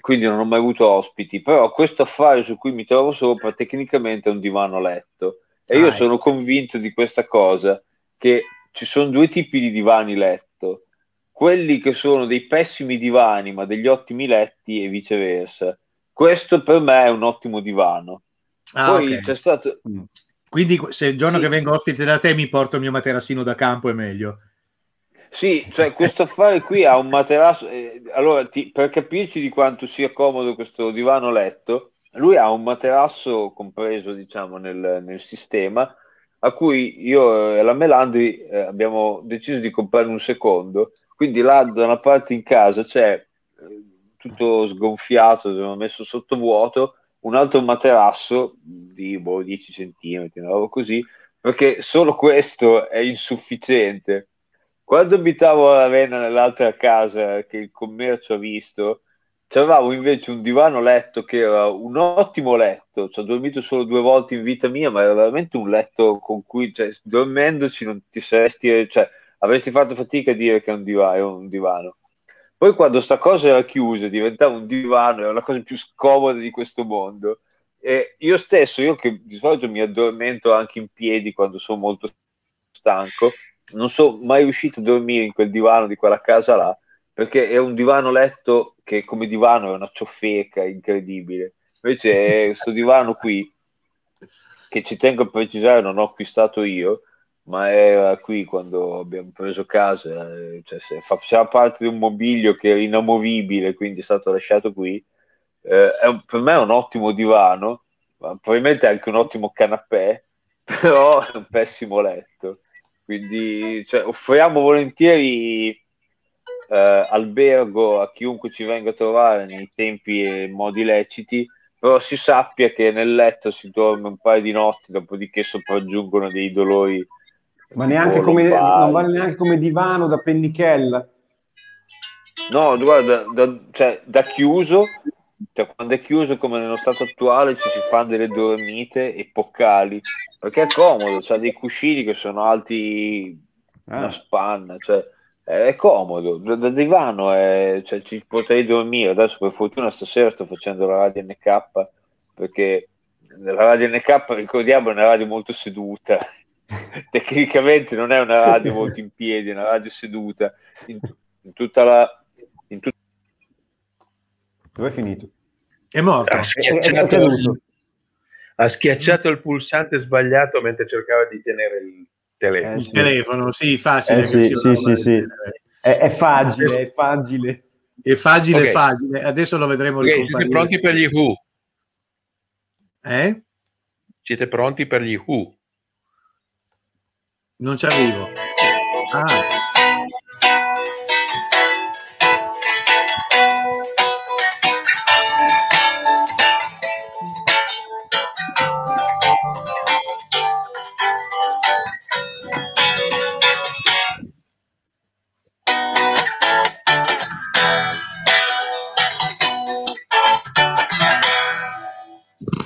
quindi non ho mai avuto ospiti, però questo affare su cui mi trovo sopra tecnicamente è un divano letto, e io sono convinto di questa cosa, che ci sono 2 tipi di divani letto, quelli che sono dei pessimi divani ma degli ottimi letti e viceversa. Questo per me è un ottimo divano. Poi c'è stato... Quindi se il giorno che vengo ospite da te mi porto il mio materassino da campo è meglio. Sì, cioè questo affare qui ha un materasso, allora per capirci di quanto sia comodo questo divano letto, lui ha un materasso compreso, diciamo, nel sistema, a cui io e la Melandri abbiamo deciso di comprare un secondo, quindi là da una parte in casa c'è tutto sgonfiato, abbiamo messo sotto vuoto, un altro materasso di 10 centimetri, una roba così, perché solo questo è insufficiente. Quando abitavo a Ravenna nell'altra casa che il commercio ha visto, c'avevamo invece un divano letto che era un ottimo letto, ci ho dormito solo 2 volte in vita mia, ma era veramente un letto con cui, cioè, dormendoci non ti saresti, cioè, avresti fatto fatica a dire che è un divano. Poi quando sta cosa era chiusa, diventava un divano, era la cosa più scomoda di questo mondo. E io stesso, io che di solito mi addormento anche in piedi quando sono molto stanco, non sono mai riuscito a dormire in quel divano di quella casa là, perché è un divano letto che come divano è una ciofeca incredibile. Invece questo divano qui, che ci tengo a precisare non ho acquistato io, ma era qui quando abbiamo preso casa, cioè faceva parte di un mobilio che era inamovibile, quindi è stato lasciato qui. Per me è un ottimo divano, ma probabilmente anche un ottimo canapè, però è un pessimo letto. Quindi, cioè, offriamo volentieri albergo a chiunque ci venga a trovare nei tempi e modi leciti, però si sappia che nel letto si dorme un paio di notti, dopodiché sopraggiungono dei dolori. Ma neanche come, non vale neanche come divano da pennichella. No, guarda, cioè, da chiuso, cioè, quando è chiuso come nello stato attuale ci si fa delle dormite epocali, perché è comodo, c'ha dei cuscini che sono alti una spanna, cioè è comodo, da divano cioè, ci potrei dormire. Adesso per fortuna stasera sto facendo la radio NK, perché la radio NK, ricordiamo, è una radio molto seduta tecnicamente non è una radio molto in piedi, è una radio seduta in tutta la... Dove è finito? È morto, ha schiacciato il pulsante sbagliato mentre cercava di tenere il telefono. Il telefono, sì, facile. Sì. È facile. Okay. Adesso lo vedremo. Okay, siete pronti per gli Who? Eh? Siete pronti per gli Who? Non ci arrivo. Ah.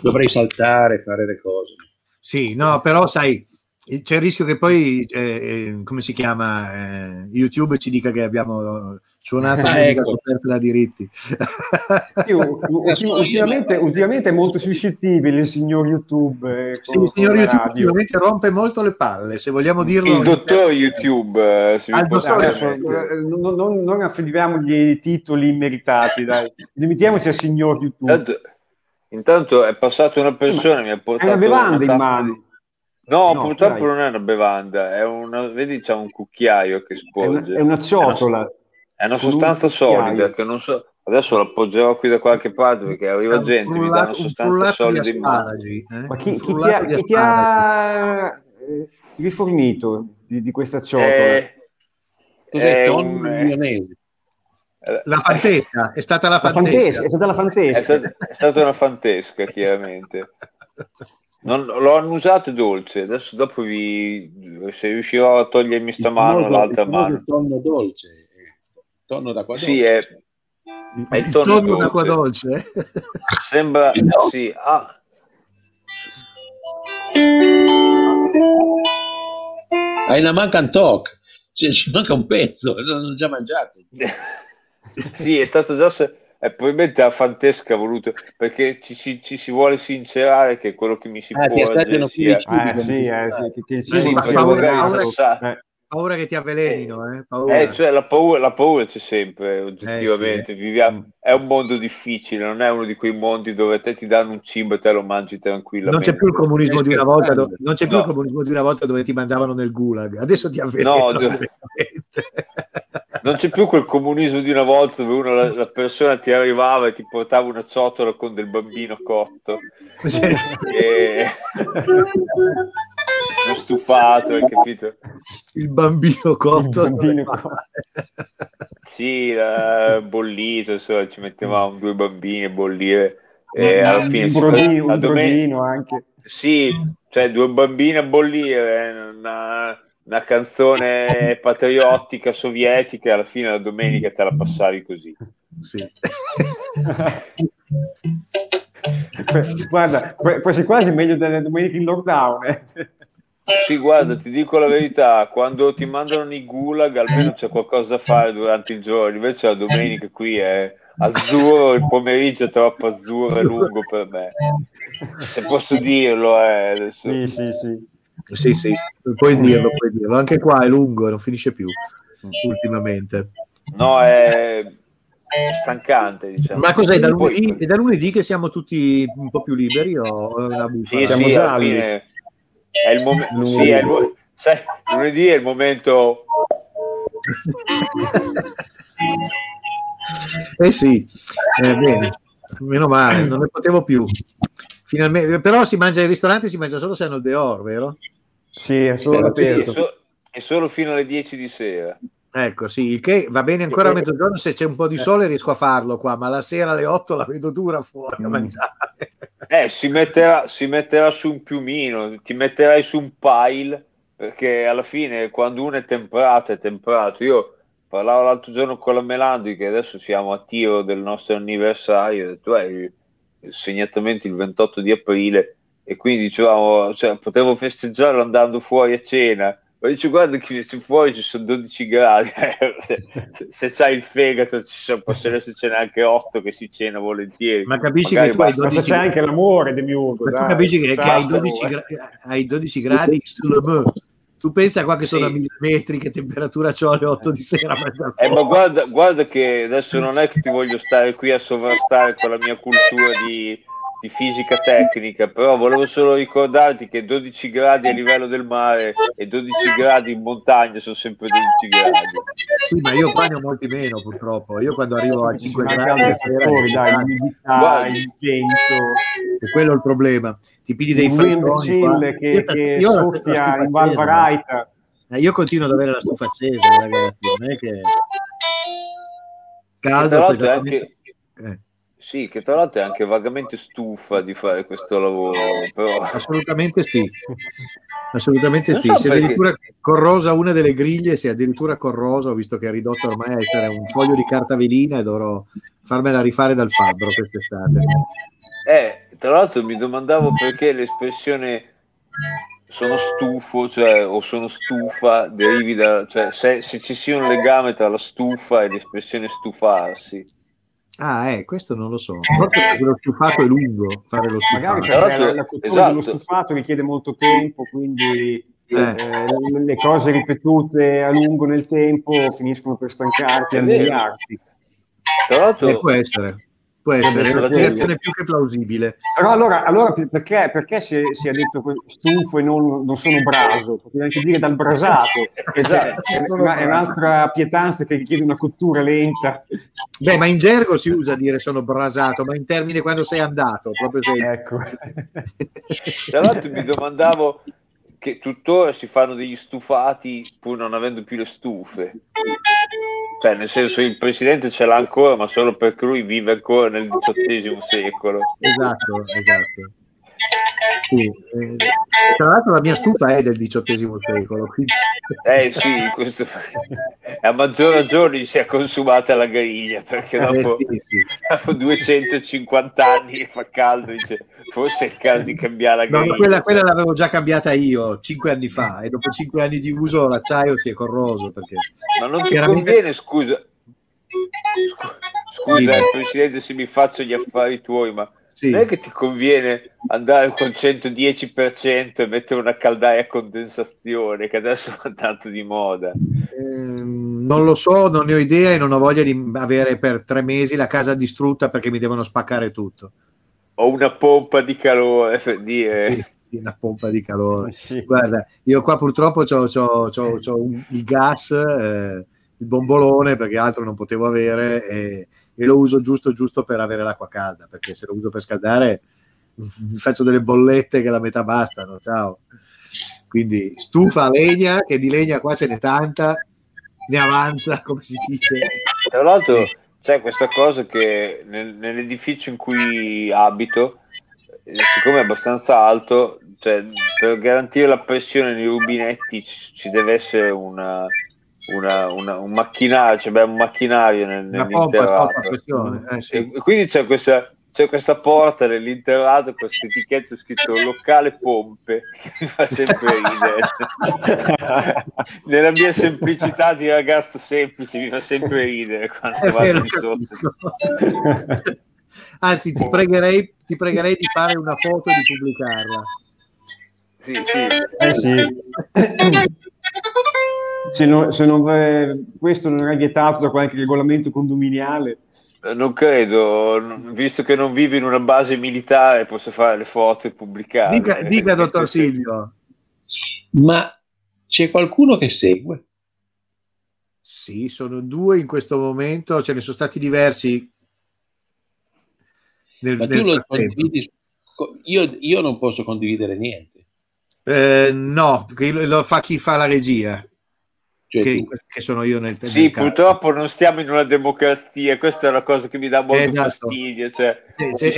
Dovrei saltare, fare le cose. Sì, no, però sai, c'è il rischio che poi, come si chiama, YouTube ci dica che abbiamo suonato ecco, la diritti. Ultimamente è molto suscettibile il signor YouTube. Sì, il signor YouTube ultimamente rompe molto le palle, se vogliamo dirlo. Il dottor YouTube. Non affidiamogli i titoli immeritati, dai. Limitiamoci al signor YouTube. Intanto è passata una persona, mi ha portato... È una bevanda in mano. No, purtroppo non è una bevanda, è una, vedi, c'è un cucchiaio che sporge. È una ciotola. È una sostanza solida che non so... Adesso l'appoggerò qui da qualche parte perché arriva gente, mi dà una sostanza solida in mano. Ma chi ti ha rifornito di questa ciotola? Cos'è? La fantesca, è stata la fantesca. È stata una fantesca, chiaramente. L'ho annusato dolce, adesso dopo se riuscirò a togliermi sta mano, l'altra mano. Il tonno dolce, tonno d'acqua dolce. Sì, è il tonno d'acqua dolce. Sembra, no. Sì. Ah. Hai una manca un toc, cioè, ci manca un pezzo, l'hanno già mangiato. Sì, è stato già probabilmente la fantesca voluto, perché ci si vuole sincerare che quello che mi si può sia... paura che ti avvelenino, cioè la paura c'è sempre, oggettivamente. Viviamo, è un mondo difficile, non è uno di quei mondi dove te ti danno un cibo e te lo mangi tranquillamente. Non c'è più il comunismo di una volta dove ti mandavano nel gulag, adesso ti avvelenano. Non c'è più quel comunismo di una volta dove uno, la persona ti arrivava e ti portava una ciotola con del bambino cotto, sì. E... stufato, hai capito? Il bambino cotto, il bambino cotto. Sì, bollito, insomma, ci mettevamo due bambini a bollire e alla fine un brodino anche. Sì, cioè due bambini a bollire una canzone patriottica sovietica, alla fine la domenica te la passavi così. Sì. Guarda, quasi quasi meglio delle domeniche in lockdown, eh. Sì, guarda, ti dico la verità, quando ti mandano nei gulag almeno c'è qualcosa da fare durante il giorno, invece la domenica qui è azzurro, il pomeriggio è troppo azzurro e lungo per me, se posso dirlo, adesso. Sì, sì, sì. Sì, sì, puoi dirlo, anche qua è lungo, non finisce più ultimamente. No, è stancante, diciamo. Ma cos'è, da lunedì che siamo tutti un po' più liberi o una buffa? Sì, siamo sì, già è il momento, sì, sai, lunedì è il momento. Eh sì, bene, meno male, non ne potevo più. Finalmente, però si mangia ai ristoranti, si mangia solo se hanno il dehors, vero? Sì, è solo aperto. Sì, è solo fino alle 10 di sera. Ecco, sì, il che va bene ancora a mezzogiorno se c'è un po' di sole riesco a farlo qua, ma la sera alle 8 la vedo dura fuori a mangiare. Si metterà su un piumino, ti metterai su un pile, perché alla fine quando uno è temperato. Io parlavo l'altro giorno con la Melandri, che adesso siamo a tiro del nostro anniversario, ho detto, segnatamente il 28 di aprile, e quindi dicevamo, cioè, potevo festeggiarlo andando fuori a cena. Ma dice, guarda che fuori ci sono 12 gradi, se c'hai il fegato possono esserci anche 8 che si cena volentieri. Ma capisci magari che tu hai 12 gradi. C'è anche l'amore, Demiurgo. Ma tu capisci che hai 12 gradi sul me. Tu pensa qua che sono a 1000 metri, che temperatura c'ho alle 8 di sera. Ma guarda che adesso non è che ti voglio stare qui a sovrastare con la mia cultura di fisica tecnica, però volevo solo ricordarti che 12 gradi a livello del mare e 12 gradi in montagna sono sempre 12 gradi. Sì, ma io qua ne ho molti meno purtroppo. Io quando arrivo a 5 gradi a sera, il vento è quello il problema. Ti pigli dei freddi che soffia in Val Varaita. Io continuo ad avere la stufa accesa, ragazzi, non è che caldo Sì, che tra l'altro è anche vagamente stufa di fare questo lavoro, però... Assolutamente sì. Si è addirittura corrosa una delle griglie, si è addirittura corrosa, ho visto che è ridotto ormai a essere un foglio di carta velina e dovrò farmela rifare dal fabbro quest'estate. Tra l'altro mi domandavo perché l'espressione sono stufo, cioè, o sono stufa derivi da... cioè se ci sia un legame tra la stufa e l'espressione stufarsi. Questo non lo so. Forse lo stufato è lungo fare lo stufato. Magari la cultura dello stufato richiede molto tempo, quindi le cose ripetute a lungo nel tempo finiscono per stancarti e annoiarti. Può essere più che plausibile. Però allora perché si è detto stufo e non sono braso? Potrei anche dire dal brasato. Esatto. È un'altra pietanza che richiede una cottura lenta. Beh, ma in gergo si usa dire sono brasato, ma in termine quando sei andato, proprio sei... Ecco. Tra l'altro mi domandavo che tuttora si fanno degli stufati pur non avendo più le stufe. Cioè, nel senso, il presidente ce l'ha ancora, ma solo perché lui vive ancora nel XVIII secolo. Esatto. Sì. Tra l'altro la mia stufa è del XVIII secolo. Quindi... sì, questo... a maggior ragione si è consumata la griglia, perché dopo 250 anni e fa caldo, dice, forse è il caso di cambiare la griglia. No, quella l'avevo già cambiata io 5 anni fa, e dopo 5 anni di uso l'acciaio si è corroso. Perché... Ma non ti conviene, scusa, presidente, se mi faccio gli affari tuoi, ma... Sì. Non è che ti conviene andare con 110% e mettere una caldaia a condensazione che adesso va tanto di moda? Non lo so, non ne ho idea e non ho voglia di avere per 3 mesi la casa distrutta perché mi devono spaccare tutto. Ho una pompa di calore per dire. Sì, una pompa di calore. Sì. Guarda, io qua purtroppo c'ho il gas il bombolone perché altro non potevo avere, e lo uso giusto per avere l'acqua calda, perché se lo uso per scaldare mi faccio delle bollette che la metà bastano, ciao. Quindi stufa, legna, che di legna qua ce n'è tanta, ne avanza, come si dice. Tra l'altro c'è questa cosa che nell'edificio in cui abito, siccome è abbastanza alto, cioè, per garantire la pressione nei rubinetti ci deve essere un macchinario, cioè, un macchinario nell'interrato, sì. Quindi c'è questa porta nell'interrato, questo etichetto scritto locale pompe, che mi fa sempre ridere nella mia semplicità di ragazzo semplice, mi fa sempre ridere quando vado di sotto. Anzi, ti pregherei di fare una foto e di pubblicarla. Sì. Se non questo non è vietato da qualche regolamento condominiale. Non credo, visto che non vivo in una base militare, posso fare le foto e pubblicarle. Dica dottor Silvio. Ma c'è qualcuno che segue? Sì, sono due in questo momento, ce ne sono stati diversi. Ma tu lo condividi? Io non posso condividere niente. No, lo fa chi fa la regia, cioè che sono io nel sì, purtroppo non stiamo in una democrazia, questa è una cosa che mi dà molto fastidio. Senti,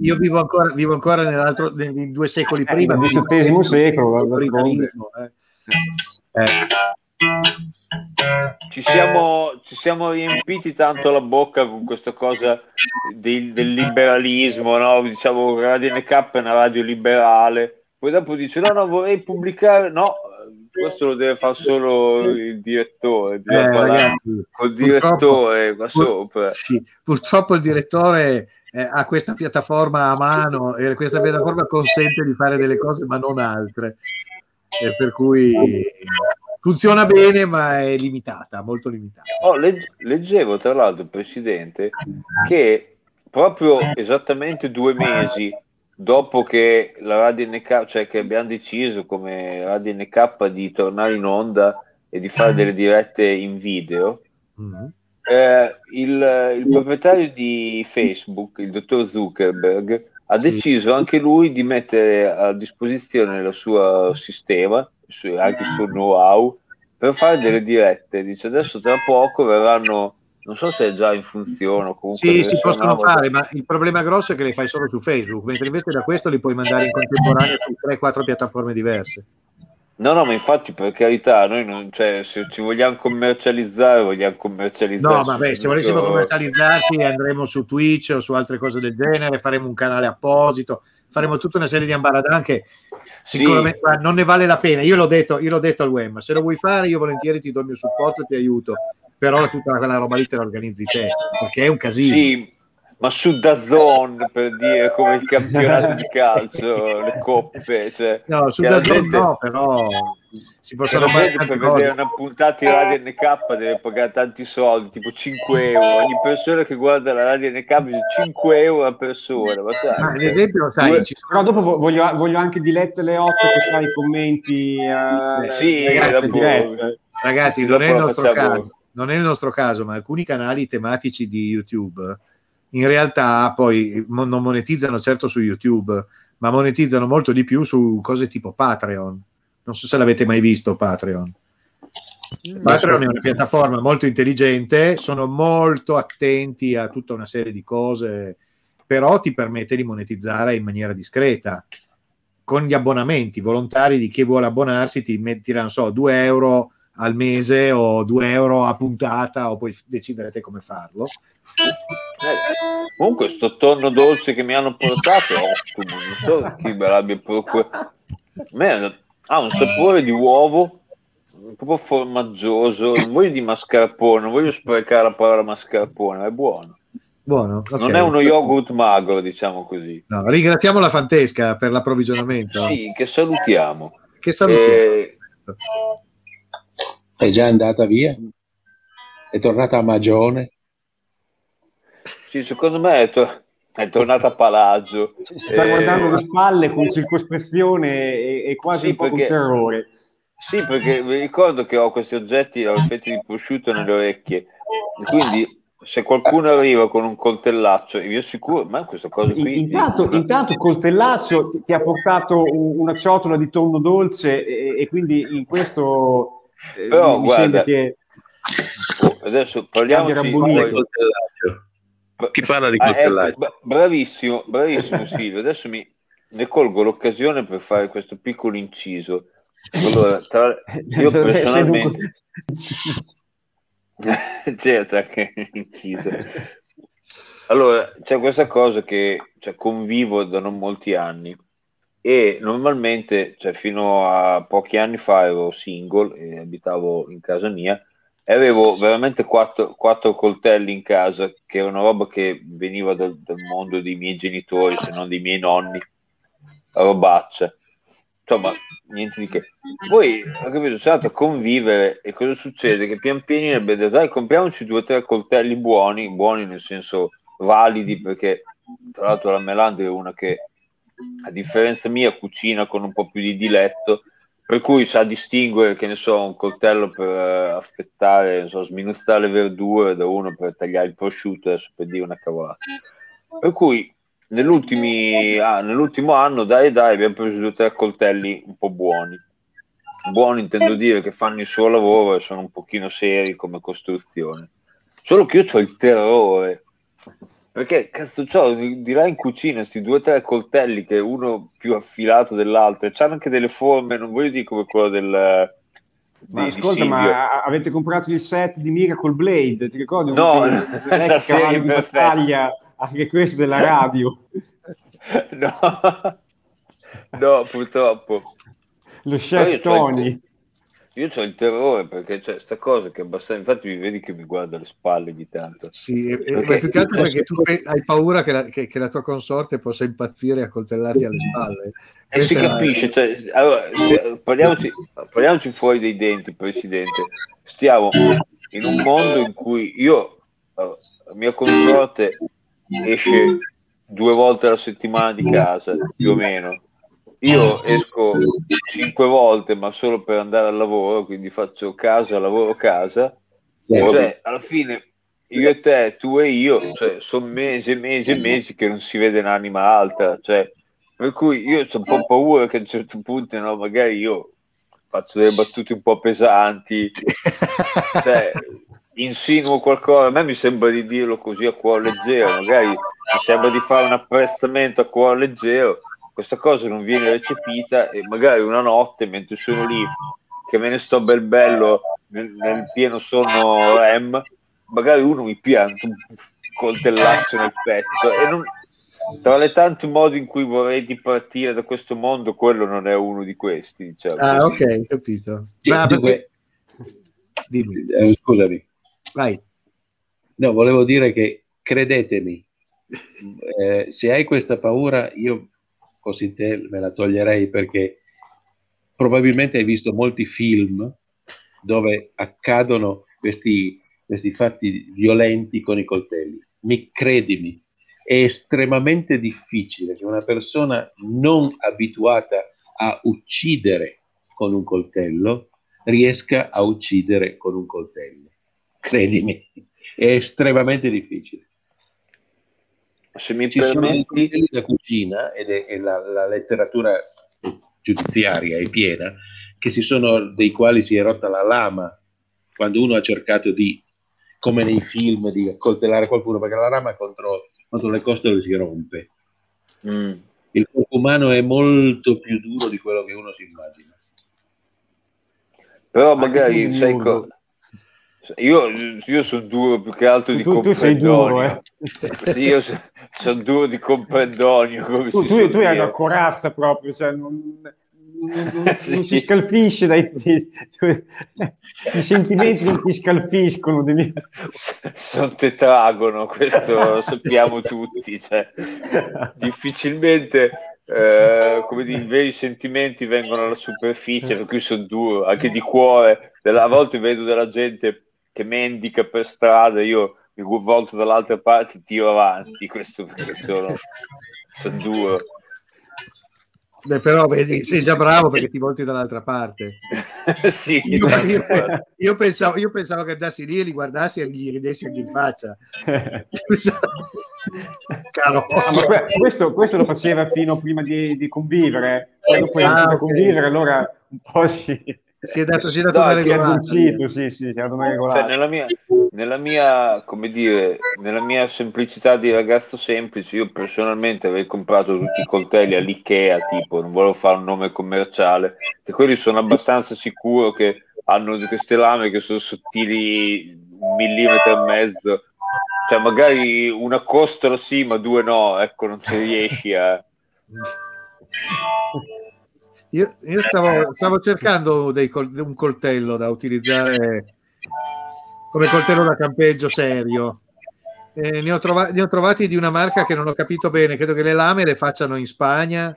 io vivo ancora nell'altro, nei 2 secoli prima, nel XVII secolo, Ci siamo riempiti tanto la bocca con questa cosa del liberalismo, no? Diciamo Radio NK è una radio liberale, poi dopo dice no, vorrei pubblicare, no, questo lo deve fare solo il direttore, ragazzi, col direttore qua sopra. Sì, purtroppo il direttore ha questa piattaforma a mano e questa piattaforma consente di fare delle cose ma non altre, e per cui funziona bene, ma è limitata, molto limitata. Leggevo tra l'altro, Presidente, che proprio esattamente 2 mesi dopo che la Radio NK, cioè che abbiamo deciso come Radio NK di tornare in onda e di fare delle dirette in video, il proprietario di Facebook, il dottor Zuckerberg, ha deciso anche lui di mettere a disposizione il suo sistema, anche il suo know-how, per fare delle dirette. Dice adesso tra poco verranno, non so se è già in funzione o comunque sì, si possono fare, ma il problema grosso è che le fai solo su Facebook, mentre invece da questo li puoi mandare in contemporanea su 3-4 piattaforme diverse. No, ma infatti, per carità, noi non, cioè, se ci vogliamo commercializzare. No, vabbè, se volessimo commercializzarci andremo su Twitch o su altre cose del genere, faremo un canale apposito, faremo tutta una serie di ambaradan che sicuramente non ne vale la pena. Io l'ho detto al WEM, se lo vuoi fare io volentieri ti do il mio supporto e ti aiuto, però tutta quella roba lì te la organizzi te, perché è un casino. Sì, ma su DAZN, per dire, come il campionato di calcio, le coppe, cioè, no, su DAZN gente, no, però si possono fare per cose. Vedere una puntata di Radio NK deve pagare tanti soldi, tipo 5 euro, ogni persona che guarda la Radio NK dice 5 euro a persona, ma sai, ma ad esempio, sai, però dopo voglio anche dilette le 8 che fai i commenti ragazzi, non è il nostro caso, ma alcuni canali tematici di YouTube in realtà poi non monetizzano certo su YouTube, ma monetizzano molto di più su cose tipo Patreon. Non so se l'avete mai visto Patreon. Patreon è una piattaforma molto intelligente, sono molto attenti a tutta una serie di cose, però ti permette di monetizzare in maniera discreta, con gli abbonamenti volontari di chi vuole abbonarsi, ti metteranno, so, 2 euro al mese o 2 euro a puntata, o poi deciderete come farlo. Comunque sto tonno dolce che mi hanno portato è ottimo, non so chi me l'abbia procurato. Ha un sapore di uovo proprio formaggioso, non voglio di mascarpone, non voglio sprecare la parola mascarpone, è buono, okay. Non è uno yogurt magro, diciamo così. No, ringraziamo la Fantesca per l'approvvigionamento. Sì, che salutiamo. È già andata via, è tornata a Magione. Sì, secondo me è tornata a Palazzo. Si sta guardando le spalle con circospezione e quasi un po' con terrore. Sì, perché vi ricordo che ho questi oggetti a fette di prosciutto nelle orecchie, quindi se qualcuno arriva con un coltellaccio, io sicuro, ma questa cosa qui... Intanto coltellaccio ti ha portato una ciotola di tonno dolce e quindi in questo... Però guarda, che... adesso parliamoci di coltellaccio. Chi parla di coltellaccio? Bravissimo, bravissimo Silvio, adesso ne colgo l'occasione per fare questo piccolo inciso. Allora, io personalmente... certo che inciso. Allora, c'è questa cosa che convivo da non molti anni e normalmente, fino a pochi anni fa ero single e abitavo in casa mia e avevo veramente quattro coltelli in casa, che era una roba che veniva dal mondo dei miei genitori, se non dei miei nonni, robaccia, insomma niente di che. Poi ho capito, sono andato a convivere e cosa succede? Che pian pianino abbiamo detto, dai, compriamoci 2 o 3 coltelli buoni nel senso validi, perché tra l'altro la Melandri è una che a differenza mia cucina con un po' più di diletto, per cui sa distinguere, che ne so, un coltello per affettare, non so, sminuzzare le verdure da uno per tagliare il prosciutto, adesso per dire una cavolata. Per cui nell'ultimo anno dai abbiamo preso 2 o 3 coltelli un po' buoni, intendo dire che fanno il suo lavoro e sono un pochino seri come costruzione, solo che io ho il terrore, perché cazzo c'ho di là in cucina sti 2 o 3 coltelli che uno più affilato dell'altro e c'hanno anche delle forme, non voglio dire come quello del... Ma ascolta, ma avete comprato il set di Miracle Blade? Ti ricordi? No, la serie di battaglia, anche questo della radio. No, purtroppo. Lo chef Tony. Io ho il terrore perché c'è sta cosa che abbastanza... Infatti mi vedi che mi guarda alle spalle di tanto. Sì, ma più che altro perché tu hai paura che la tua consorte possa impazzire a coltellarti alle spalle. E si capisce. Allora, parliamoci fuori dei denti, Presidente. Stiamo in un mondo in cui io, la mia consorte, esce 2 volte alla settimana di casa, più o meno. Io esco 5 volte, ma solo per andare al lavoro, quindi faccio casa, lavoro, casa. Cioè, alla fine, io e te, tu e io, sono mesi e mesi e mesi che non si vede un'anima altra. Cioè, per cui io ho un po' paura che a un certo punto, no, magari io faccio delle battute un po' pesanti, insinuo qualcosa. A me mi sembra di dirlo così a cuor leggero, magari mi sembra di fare un apprestamento a cuor leggero. Questa cosa non viene recepita e magari una notte, mentre sono lì, che me ne sto bel bello nel pieno sonno REM, magari uno mi pianta un coltellaccio nel petto. E non, tra le tanti modi in cui vorrei dipartire da questo mondo, quello non è uno di questi, diciamo. Ah, ok, capito. Ma perché... Dimmi. Scusami. Vai. No, volevo dire che, credetemi, se hai questa paura, io... così te me la toglierei, perché probabilmente hai visto molti film dove accadono questi fatti violenti con i coltelli. Credimi, è estremamente difficile che una persona non abituata a uccidere con un coltello riesca a uccidere con un coltello. Credimi, è estremamente difficile. Se mi permetti, la cucina e la letteratura giudiziaria è piena, che si sono, dei quali si è rotta la lama quando uno ha cercato di, come nei film, di accoltellare qualcuno, perché la lama contro le costole si rompe. Il corpo umano è molto più duro di quello che uno si immagina. Però magari sai cosa? Io sono duro più che altro di comprendonio. Sì, io sono duro di comprendonio. Tu hai una corazza proprio, non si scalfisce i sentimenti non ti scalfiscono. Sono tetragono, questo lo sappiamo tutti. Difficilmente... come dire, i veri sentimenti vengono alla superficie, per cui sono duro anche di cuore. A volte vedo della gente che mendica per strada, io mi volto dall'altra parte, tiro avanti, questo perché sono duro. Beh, però vedi, sei già bravo perché ti volti dall'altra parte. Sì, io pensavo che andassi lì e li guardassi e gli ridessi in faccia. Caro, questo lo faceva fino prima di convivere. Quando poi a convivere, allora un po' si è dato una regolata. Sì, si è dato una regolata. Cioè, nella mia, come dire, nella mia semplicità di ragazzo semplice, io personalmente avrei comprato tutti i coltelli all'Ikea, tipo, non volevo fare un nome commerciale, che quelli sono abbastanza sicuro che hanno queste lame che sono sottili 1,5 mm, cioè magari una costola sì, ma 2 no, ecco, non ci riesci a... Io stavo cercando un coltello da utilizzare come coltello da campeggio serio. Ne ho trovati di una marca che non ho capito bene. Credo che le lame le facciano in Spagna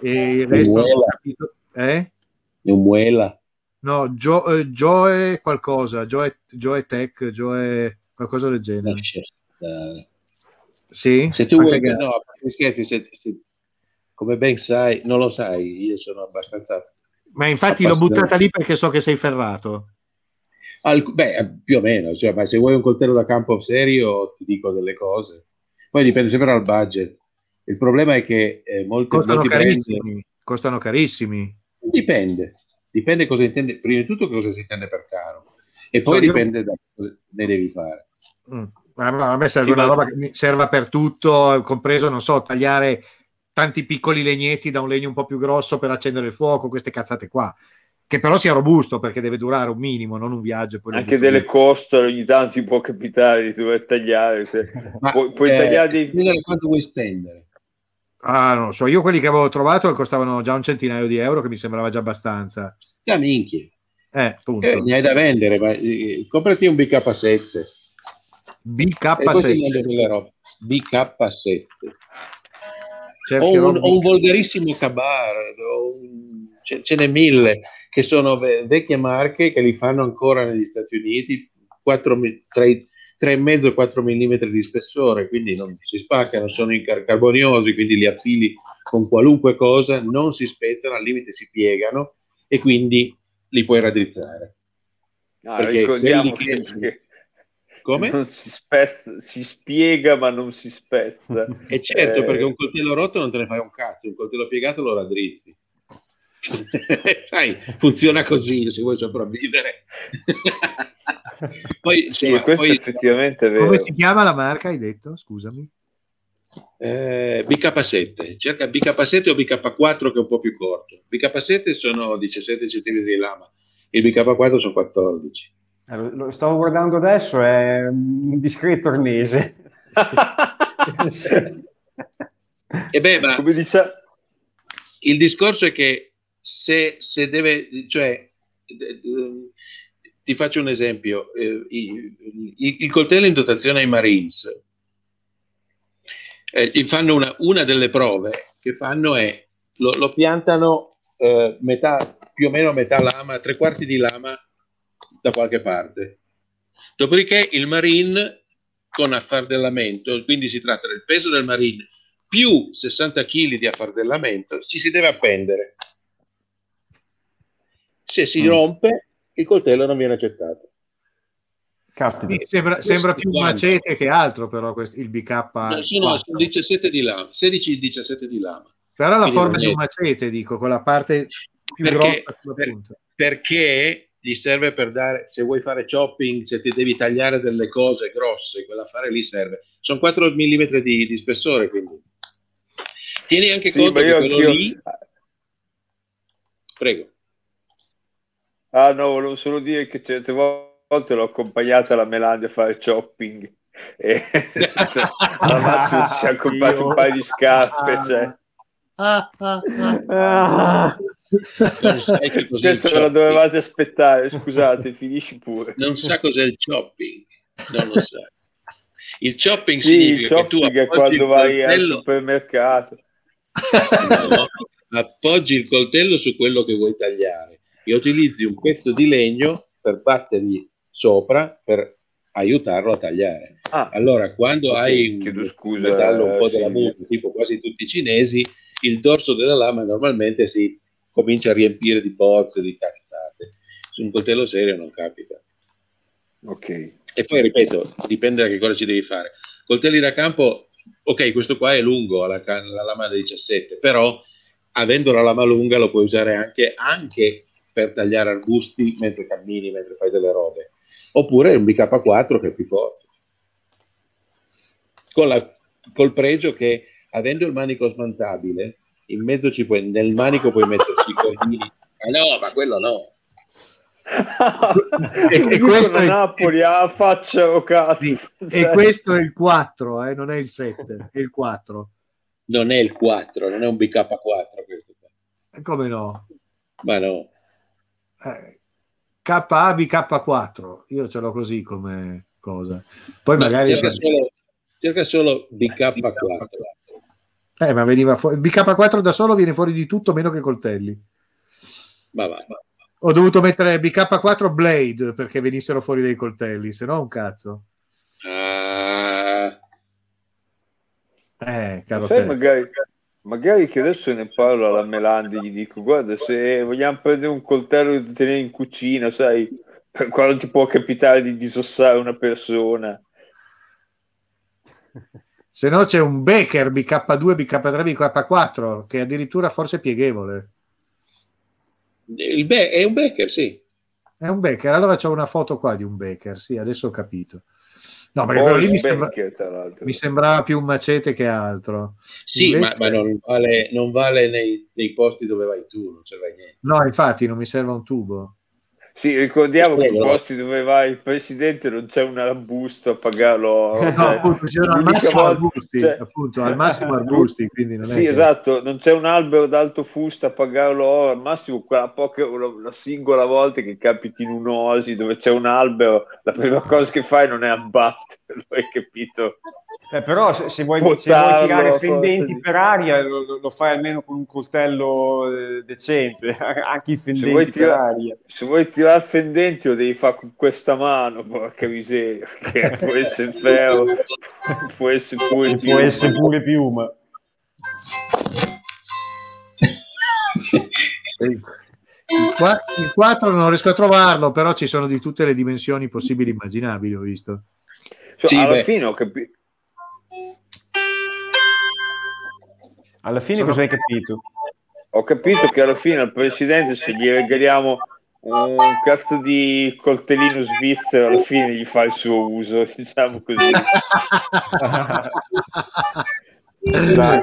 e il resto non ho capito. Muela. No, Joe qualcosa. Joe Tech, Joe qualcosa del genere. Sì? Se tu vuoi, no, scherzi, se come ben sai, non lo sai, io sono abbastanza... Ma infatti l'ho buttata lì perché so che sei ferrato. Beh, più o meno, cioè, ma se vuoi un coltello da campo serio ti dico delle cose. Poi dipende sempre dal budget. Il problema è che costano carissimi. Dipende cosa intende, prima di tutto cosa si intende per caro. E poi dipende da cosa ne devi fare. Ma a me serve una roba che mi serva per tutto, compreso, non so, tagliare... tanti piccoli legnetti da un legno un po' più grosso per accendere il fuoco, queste cazzate qua, che però sia robusto perché deve durare un minimo, non un viaggio. Poi anche delle costole ogni tanto ti può capitare di dover tagliare, puoi tagliare dei... quanto vuoi spendere? Non lo so, io quelli che avevo trovato costavano già 100 euro, che mi sembrava già abbastanza. Da minchia, punto. Ne hai da vendere, ma comprati un BK7. O un volgarissimo Kabar, ce n'è 1000 che sono vecchie marche che li fanno ancora negli Stati Uniti, 3,5 e 4 mm di spessore, quindi non si spaccano, sono carboniosi, quindi li affili con qualunque cosa, non si spezzano, al limite si piegano e quindi li puoi raddrizzare. Ricordiamo che... Come? Non si spiega ma non si spezza. E certo, perché un coltello rotto non te ne fai un cazzo, un coltello piegato lo raddrizzi. Sai, funziona così se vuoi sopravvivere. Poi, insomma, questo effettivamente è vero. Come si chiama la marca, hai detto? Scusami. BK7, cerca BK7 o BK4 che è un po' più corto. BK7 sono 17 cm di lama e BK4 sono 14. Lo stavo guardando adesso, è un discreto arnese. E beh, ma come dice... il discorso è che se deve, cioè, ti faccio un esempio, il coltello in dotazione ai Marines, gli fanno una delle prove che fanno è lo piantano più o meno metà lama, 3/4 di lama da qualche parte, dopodiché il marine con affardellamento, quindi si tratta del peso del marine più 60 kg di affardellamento, ci si deve appendere. Se si rompe il coltello non viene accettato. Sembra più macete che altro, però il BK sono 17 di lama, 16-17 di lama, sarà la forma di un macete, dico, con la parte più grossa perché gli serve per dare, se vuoi fare chopping, se ti devi tagliare delle cose grosse, quell'affare lì serve. Sono 4 mm di spessore, quindi. Tieni anche conto che quello lì... Prego. No, volevo solo dire che certe volte l'ho accompagnata alla Melandri a fare chopping e ci ha comprato un paio di scarpe, cioè. Questo ve lo dovevate aspettare, scusate, finisci pure. Non sa cos'è il chopping, non lo sa. Il chopping significa il chopping, che tu appoggi quando vai al supermercato, appoggi il coltello su quello che vuoi tagliare e utilizzi un pezzo di legno per battergli sopra per aiutarlo a tagliare. Allora, quando hai un metallo un po' della muta, tipo quasi tutti i cinesi, il dorso della lama normalmente si comincia a riempire di bozze, di cazzate. Su un coltello serio non capita. Ok. E poi ripeto, dipende da che cosa ci devi fare. Coltelli da campo, ok, questo qua è lungo, la lama da 17, però avendo la lama lunga lo puoi usare anche per tagliare arbusti mentre cammini, mentre fai delle robe. Oppure un BK4 che è più corto. Col pregio che, avendo il manico smontabile, in mezzo nel manico puoi metterci i cornini. Ma no, ma quello no. e questo è Napoli, faccia o cazzo. Sì. E questo è il 4, non è il 7, è il 4. Non è il 4, non è un BK4 questo qua. E come no? Ma no. KA BK4, io ce l'ho così come cosa. Poi ma magari cerca solo BK4. Ma veniva fuori BK4 da solo, viene fuori di tutto meno che coltelli. Ma ho dovuto mettere BK4 Blade perché venissero fuori dei coltelli, se no un cazzo. Caro te. Magari che adesso ne parlo alla Melandri, gli dico: guarda, se vogliamo prendere un coltello da tenere in cucina, sai, per quando ti può capitare di disossare una persona. Se no c'è un Becker BK2, BK3, BK4 che addirittura forse è pieghevole. È un Becker, sì. È un Becker, allora c'ho una foto qua di un Becker, sì, adesso ho capito. No, perché quello lì mi sembrava più un macete che altro. Sì, invece... ma non vale nei posti dove vai tu, non serve a niente. No, infatti non mi serve un tubo. Sì, ricordiamo che nei posti dove vai il presidente non c'è un arbusto a pagarlo. No, appunto, c'è al massimo arbusti, cioè... appunto, al massimo arbusti, quindi non è. Sì, che... esatto, non c'è un albero d'alto fusto a pagarlo oro, al massimo quella poca, la singola volta che capiti in un'oasi dove c'è un albero, la prima cosa che fai non è abbatterlo, hai capito? Però se vuoi tirare fendenti per aria lo fai almeno con un coltello decente, anche i fendenti per aria. Se vuoi tirare fendenti lo devi fare con questa mano, porca miseria, che può essere ferro, può essere pure piuma. Il 4 non riesco a trovarlo, però ci sono di tutte le dimensioni possibili immaginabili, ho visto. Sì, alla fine ho capito. Alla fine cosa hai capito? Ho capito che alla fine al presidente, se gli regaliamo un cazzo di coltellino svizzero, alla fine gli fa il suo uso, diciamo così.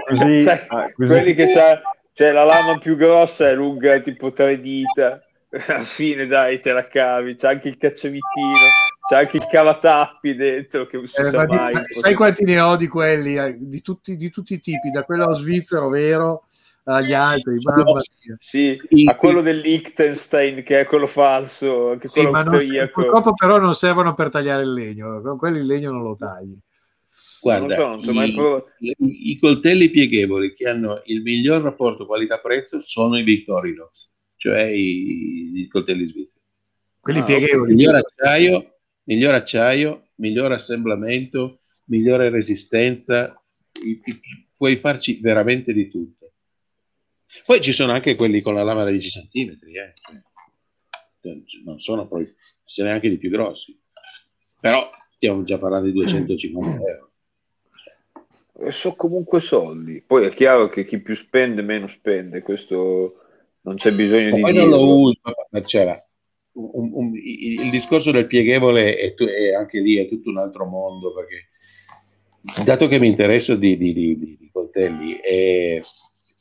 Così. Quelli che c'ha, cioè, la lama più grossa è lunga tipo 3 dita, alla fine dai, te la cavi, c'è anche il cacciavitino, c'è anche il cavatappi dentro che sai quanti ne ho di quelli, di tutti i tipi, da quello svizzero vero agli altri, mamma mia. Sì, a quello del Liechtenstein che è quello falso, che sì, ma purtroppo però non servono per tagliare il legno, quelli il legno non lo tagli. Guarda, i coltelli pieghevoli che hanno il miglior rapporto qualità-prezzo sono i Victorinox, cioè i coltelli svizzeri, quelli pieghevoli. Miglior acciaio, miglior assemblamento, migliore resistenza, puoi farci veramente di tutto. Poi ci sono anche quelli con la lama da 10 cm, non sono poi, ce ne anche di più grossi, però stiamo già parlando di 250 euro. Sono comunque soldi, poi è chiaro che chi più spende meno spende, questo non c'è bisogno di dirlo. Poi non lo uso, ma c'era. Il discorso del pieghevole è anche lì, è tutto un altro mondo, perché dato che mi interesso di coltelli,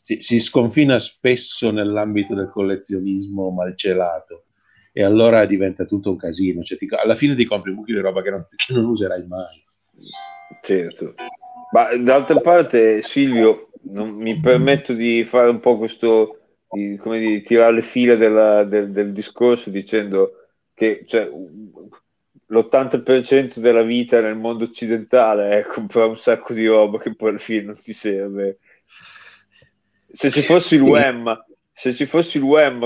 si sconfina spesso nell'ambito del collezionismo malcelato e allora diventa tutto un casino, cioè, alla fine ti compri un buchi di roba che non userai mai. Certo, ma d'altra parte, Silvio, non mi permetto di fare un po' questo, come di tirare le fila del discorso, dicendo che, cioè, l'80% della vita nel mondo occidentale è comprare un sacco di roba che poi alla fine non ti serve. Se ci fosse il WEM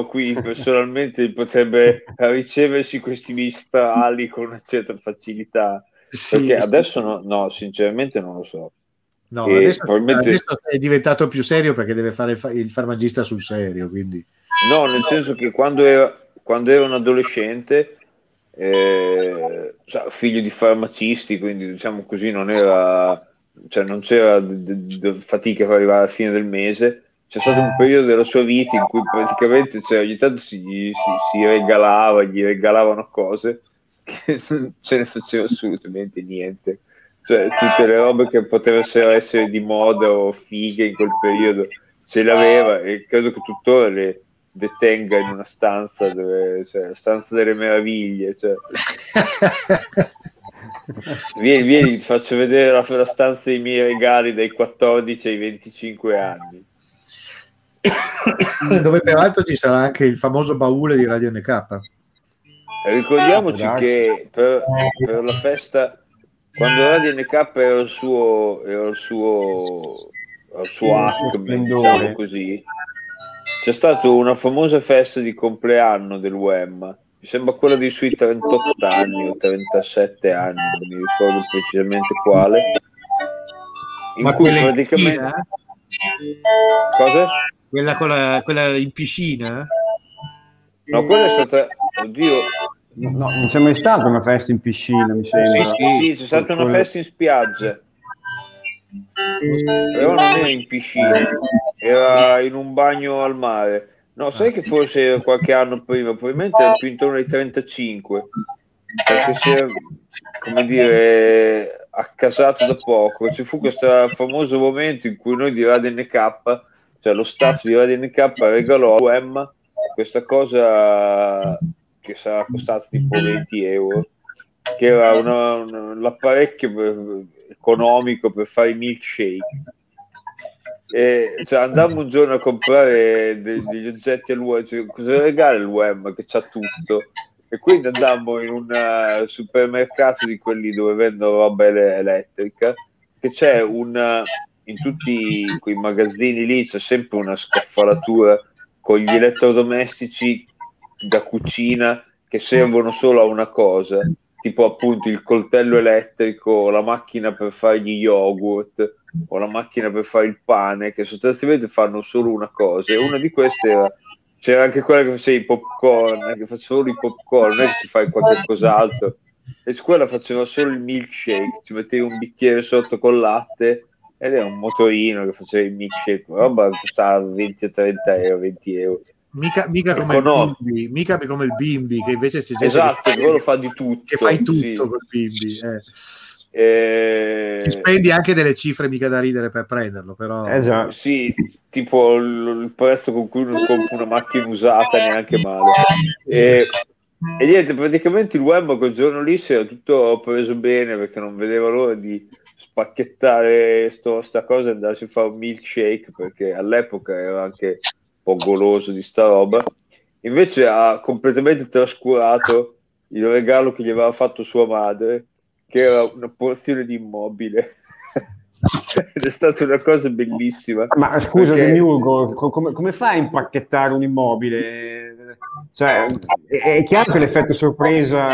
qui personalmente potrebbe riceversi questi mistrali con una certa facilità, perché adesso no, sinceramente non lo so. No, adesso è diventato più serio perché deve fare il farmacista sul serio, quindi. No, nel senso che quando era un adolescente, figlio di farmacisti, quindi diciamo così, non era, cioè non c'era fatica per arrivare alla fine del mese. C'è stato un periodo della sua vita in cui praticamente, cioè, ogni tanto gli regalavano cose che non ce ne faceva assolutamente niente, cioè tutte le robe che potevano essere di moda o fighe in quel periodo ce le aveva, e credo che tuttora le detenga in una stanza dove, cioè, la stanza delle meraviglie, cioè. vieni ti faccio vedere la stanza dei miei regali dai 14 ai 25 anni, dove peraltro ci sarà anche il famoso baule di Radio NK. Ricordiamoci che per la festa, quando Radio NK era il suo acme, diciamo così, c'è stata una famosa festa di compleanno del UEM, mi sembra quella dei suoi 38 anni o 37 anni, non mi ricordo precisamente quale, in cui praticamente... Cosa? Quella in piscina? No, quella è stata... Oddio... No, non c'è mai stata una festa in piscina, mi sembra. Sì, c'è stata una festa in spiaggia. Però non era in piscina, era in un bagno al mare. No, sai che forse qualche anno prima, probabilmente era più intorno ai 35, perché si era, come dire, accasato da poco. Ci fu questo famoso momento in cui noi di Radio NK, cioè lo staff di Radio NK, regalò a UEM questa cosa che sarà costata tipo 20 euro, che era l'apparecchio economico per fare i milkshake, e, cioè, andammo un giorno a comprare degli oggetti all'UEM, cioè, cosa regala l'UEM che c'ha tutto, e quindi andammo in un supermercato di quelli dove vendono roba elettrica, che c'è in tutti quei magazzini lì c'è sempre una scaffalatura con gli elettrodomestici da cucina che servono solo a una cosa, tipo appunto il coltello elettrico, la macchina per fare gli yogurt o la macchina per fare il pane, che sostanzialmente fanno solo una cosa, e una di queste c'era anche quella che faceva i popcorn, che faceva solo i popcorn, non è che ci fai qualche cos'altro, e quella faceva solo il milkshake, ci mettevi un bicchiere sotto col latte ed era un motorino che faceva il milkshake, roba che costava 20 o 30 euro, 20 euro. Mica come il bimbi, che invece c'è gente, esatto, che lo fa di tutto, che fai tutto, sì, col bimbi, Ti spendi anche delle cifre mica da ridere per prenderlo, però esatto. Sì, tipo il prezzo con cui non compro una macchina usata neanche male, e niente, praticamente il web quel giorno lì si era tutto preso bene perché non vedeva l'ora di spacchettare sta cosa e andarsi a fare un milkshake, perché all'epoca era anche un po' goloso di sta roba. Invece ha completamente trascurato il regalo che gli aveva fatto sua madre, che era una porzione di immobile. Ed è stata una cosa bellissima. Ma scusa, perché... Demiurgo, come fai a impacchettare un immobile? Cioè, è chiaro che l'effetto sorpresa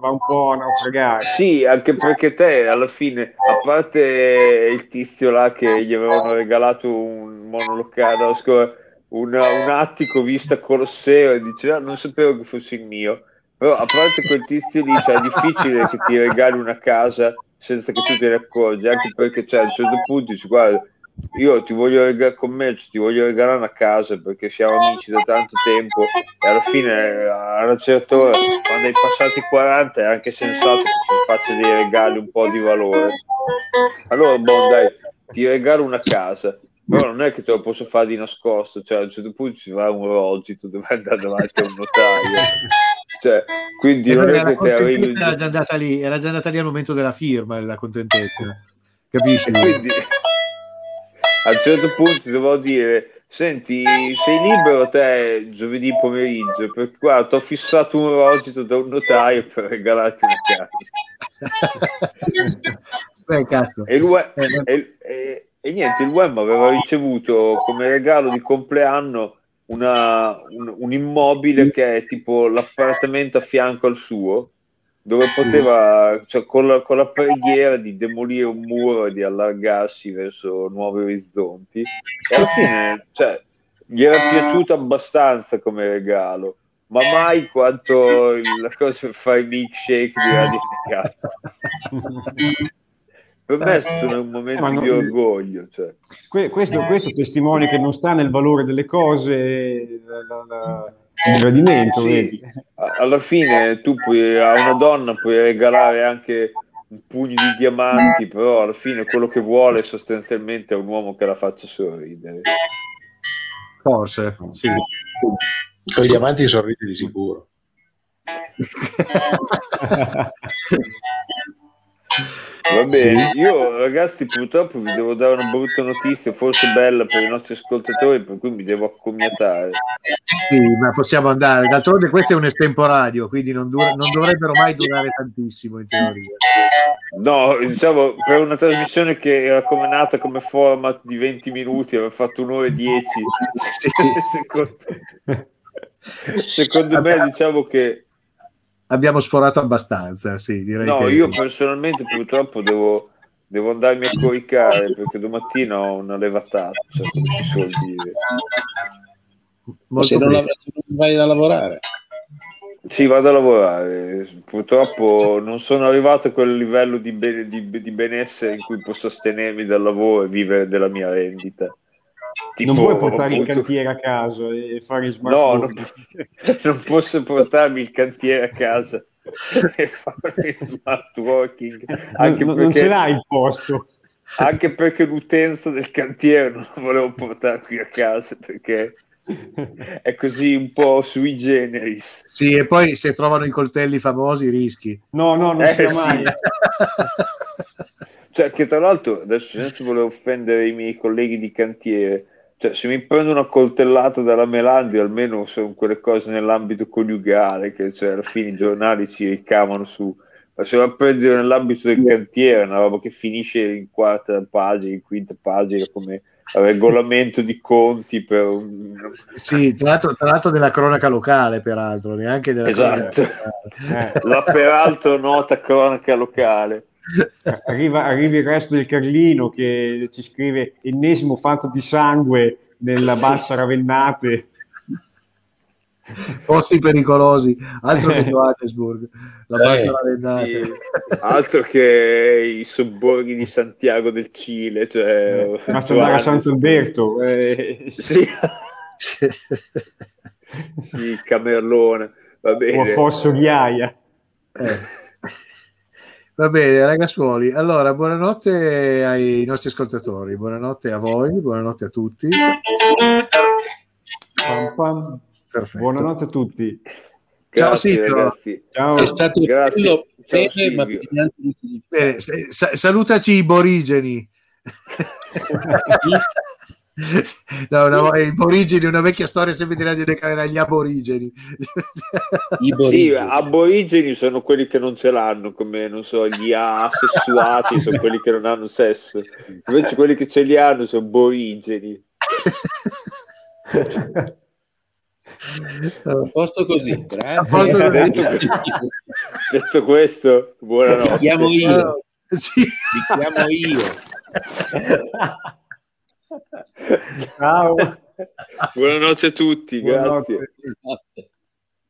va un po' a naufragare. Sì, anche perché te alla fine, a parte il tizio là che gli avevano regalato un monolocale alla scuola, un attico vista Colosseo, e dice ah, non sapevo che fosse il mio, però a parte quel tizio lì, cioè, è difficile che ti regali una casa senza che tu te ne accorgi, anche perché, cioè, a un certo punto dici guarda, io ti voglio regalare, ti voglio regalare una casa perché siamo amici da tanto tempo, e alla fine a una certa ora, quando hai passato i 40, è anche sensato che ti faccia dei regali un po' di valore. Allora boh, dai, ti regalo una casa, però non è che te lo posso fare di nascosto, cioè a un certo punto ci va un rogito, dovrai andare davanti a un notaio, cioè, quindi non è che te arrivi... era già andata lì al momento della firma, la contentezza, capisci? Quindi a un certo punto dovevo dire senti, sei libero te giovedì pomeriggio, perché guarda t'ho fissato un rogito da un notaio per regalarti una casa. Beh, cazzo. E niente, il Wem aveva ricevuto come regalo di compleanno un immobile che è tipo l'appartamento a fianco al suo, dove poteva, cioè, con la preghiera di demolire un muro e di allargarsi verso nuovi orizzonti, e alla fine, cioè, gli era piaciuto abbastanza come regalo, ma mai quanto la cosa per fare i milkshake di Radio Ascolto. Per me è stato un momento di orgoglio, cioè. questo testimonia che non sta nel valore delle cose il gradimento, sì. Vedi? Alla fine tu puoi, a una donna puoi regalare anche un pugno di diamanti, però alla fine quello che vuole sostanzialmente è un uomo che la faccia sorridere, forse sì. Con i diamanti sorridi di sicuro. Va bene, sì. Io ragazzi purtroppo vi devo dare una brutta notizia, forse bella per i nostri ascoltatori, per cui mi devo accomiatare. Sì, ma possiamo andare, d'altronde questo è un estemporaneo, quindi non dovrebbero mai durare tantissimo in teoria. No, diciamo, per una trasmissione che era come nata come format di 20 minuti, aveva fatto 1 ora e 10. Sì. secondo me diciamo che abbiamo sforato abbastanza, sì, direi. No, io personalmente purtroppo devo andarmi a coricare perché domattina ho una levataccia, come si suol dire. Ma se non vai a lavorare? Sì, vado a lavorare. Purtroppo non sono arrivato a quel livello di benessere in cui posso sostenermi dal lavoro e vivere della mia rendita. Tipo, non puoi portare il cantiere a casa e fare smart working. Non posso portarmi il cantiere a casa e fare smart working, anche non ce l'hai il posto, anche perché l'utenza del cantiere non la volevo portare qui a casa perché è così un po' sui generis. Sì, e poi se trovano i coltelli famosi rischi. No, non sia mai. Cioè, che tra l'altro, adesso senza voler offendere i miei colleghi di cantiere, cioè, se mi prendo una coltellata dalla Melandri, almeno sono quelle cose nell'ambito coniugale, che cioè, alla fine i giornali ci ricamano su, ma se la prendere nell'ambito del cantiere è una roba che finisce in quarta pagina, in quinta pagina, come regolamento di conti per un... Sì, tra l'altro della cronaca locale, peraltro, neanche della cronaca locale. La peraltro nota cronaca locale. Arriva il Resto del Carlino che ci scrive ennesimo fatto di sangue nella bassa Ravennate, posti pericolosi, altro che Johannesburg, la bassa Ravennate, sì. Altro che i sobborghi di Santiago del Cile, cioè andare a Sant'Uberto, sì. Sì, Camerlone, va bene, o a Fosso Ghiaia. Va bene, ragazzuoli, allora buonanotte ai nostri ascoltatori, buonanotte a voi, buonanotte a tutti. Pam, pam. Perfetto. Buonanotte a tutti. Grazie, ciao Silvio. Ciao. È stato bello, bene, salutaci i borigeni. No, i borigeni, una vecchia storia sempre di Radio De Camera, gli aborigeni. Sì, aborigeni sono quelli che non ce l'hanno, come non so, gli asessuati sono quelli che non hanno sesso, invece quelli che ce li hanno sono borigeni. A posto così, grazie. Detto questo, buonanotte. Ti chiamo io. Sì. Ti chiamo io. Ciao, buonanotte a tutti, grazie.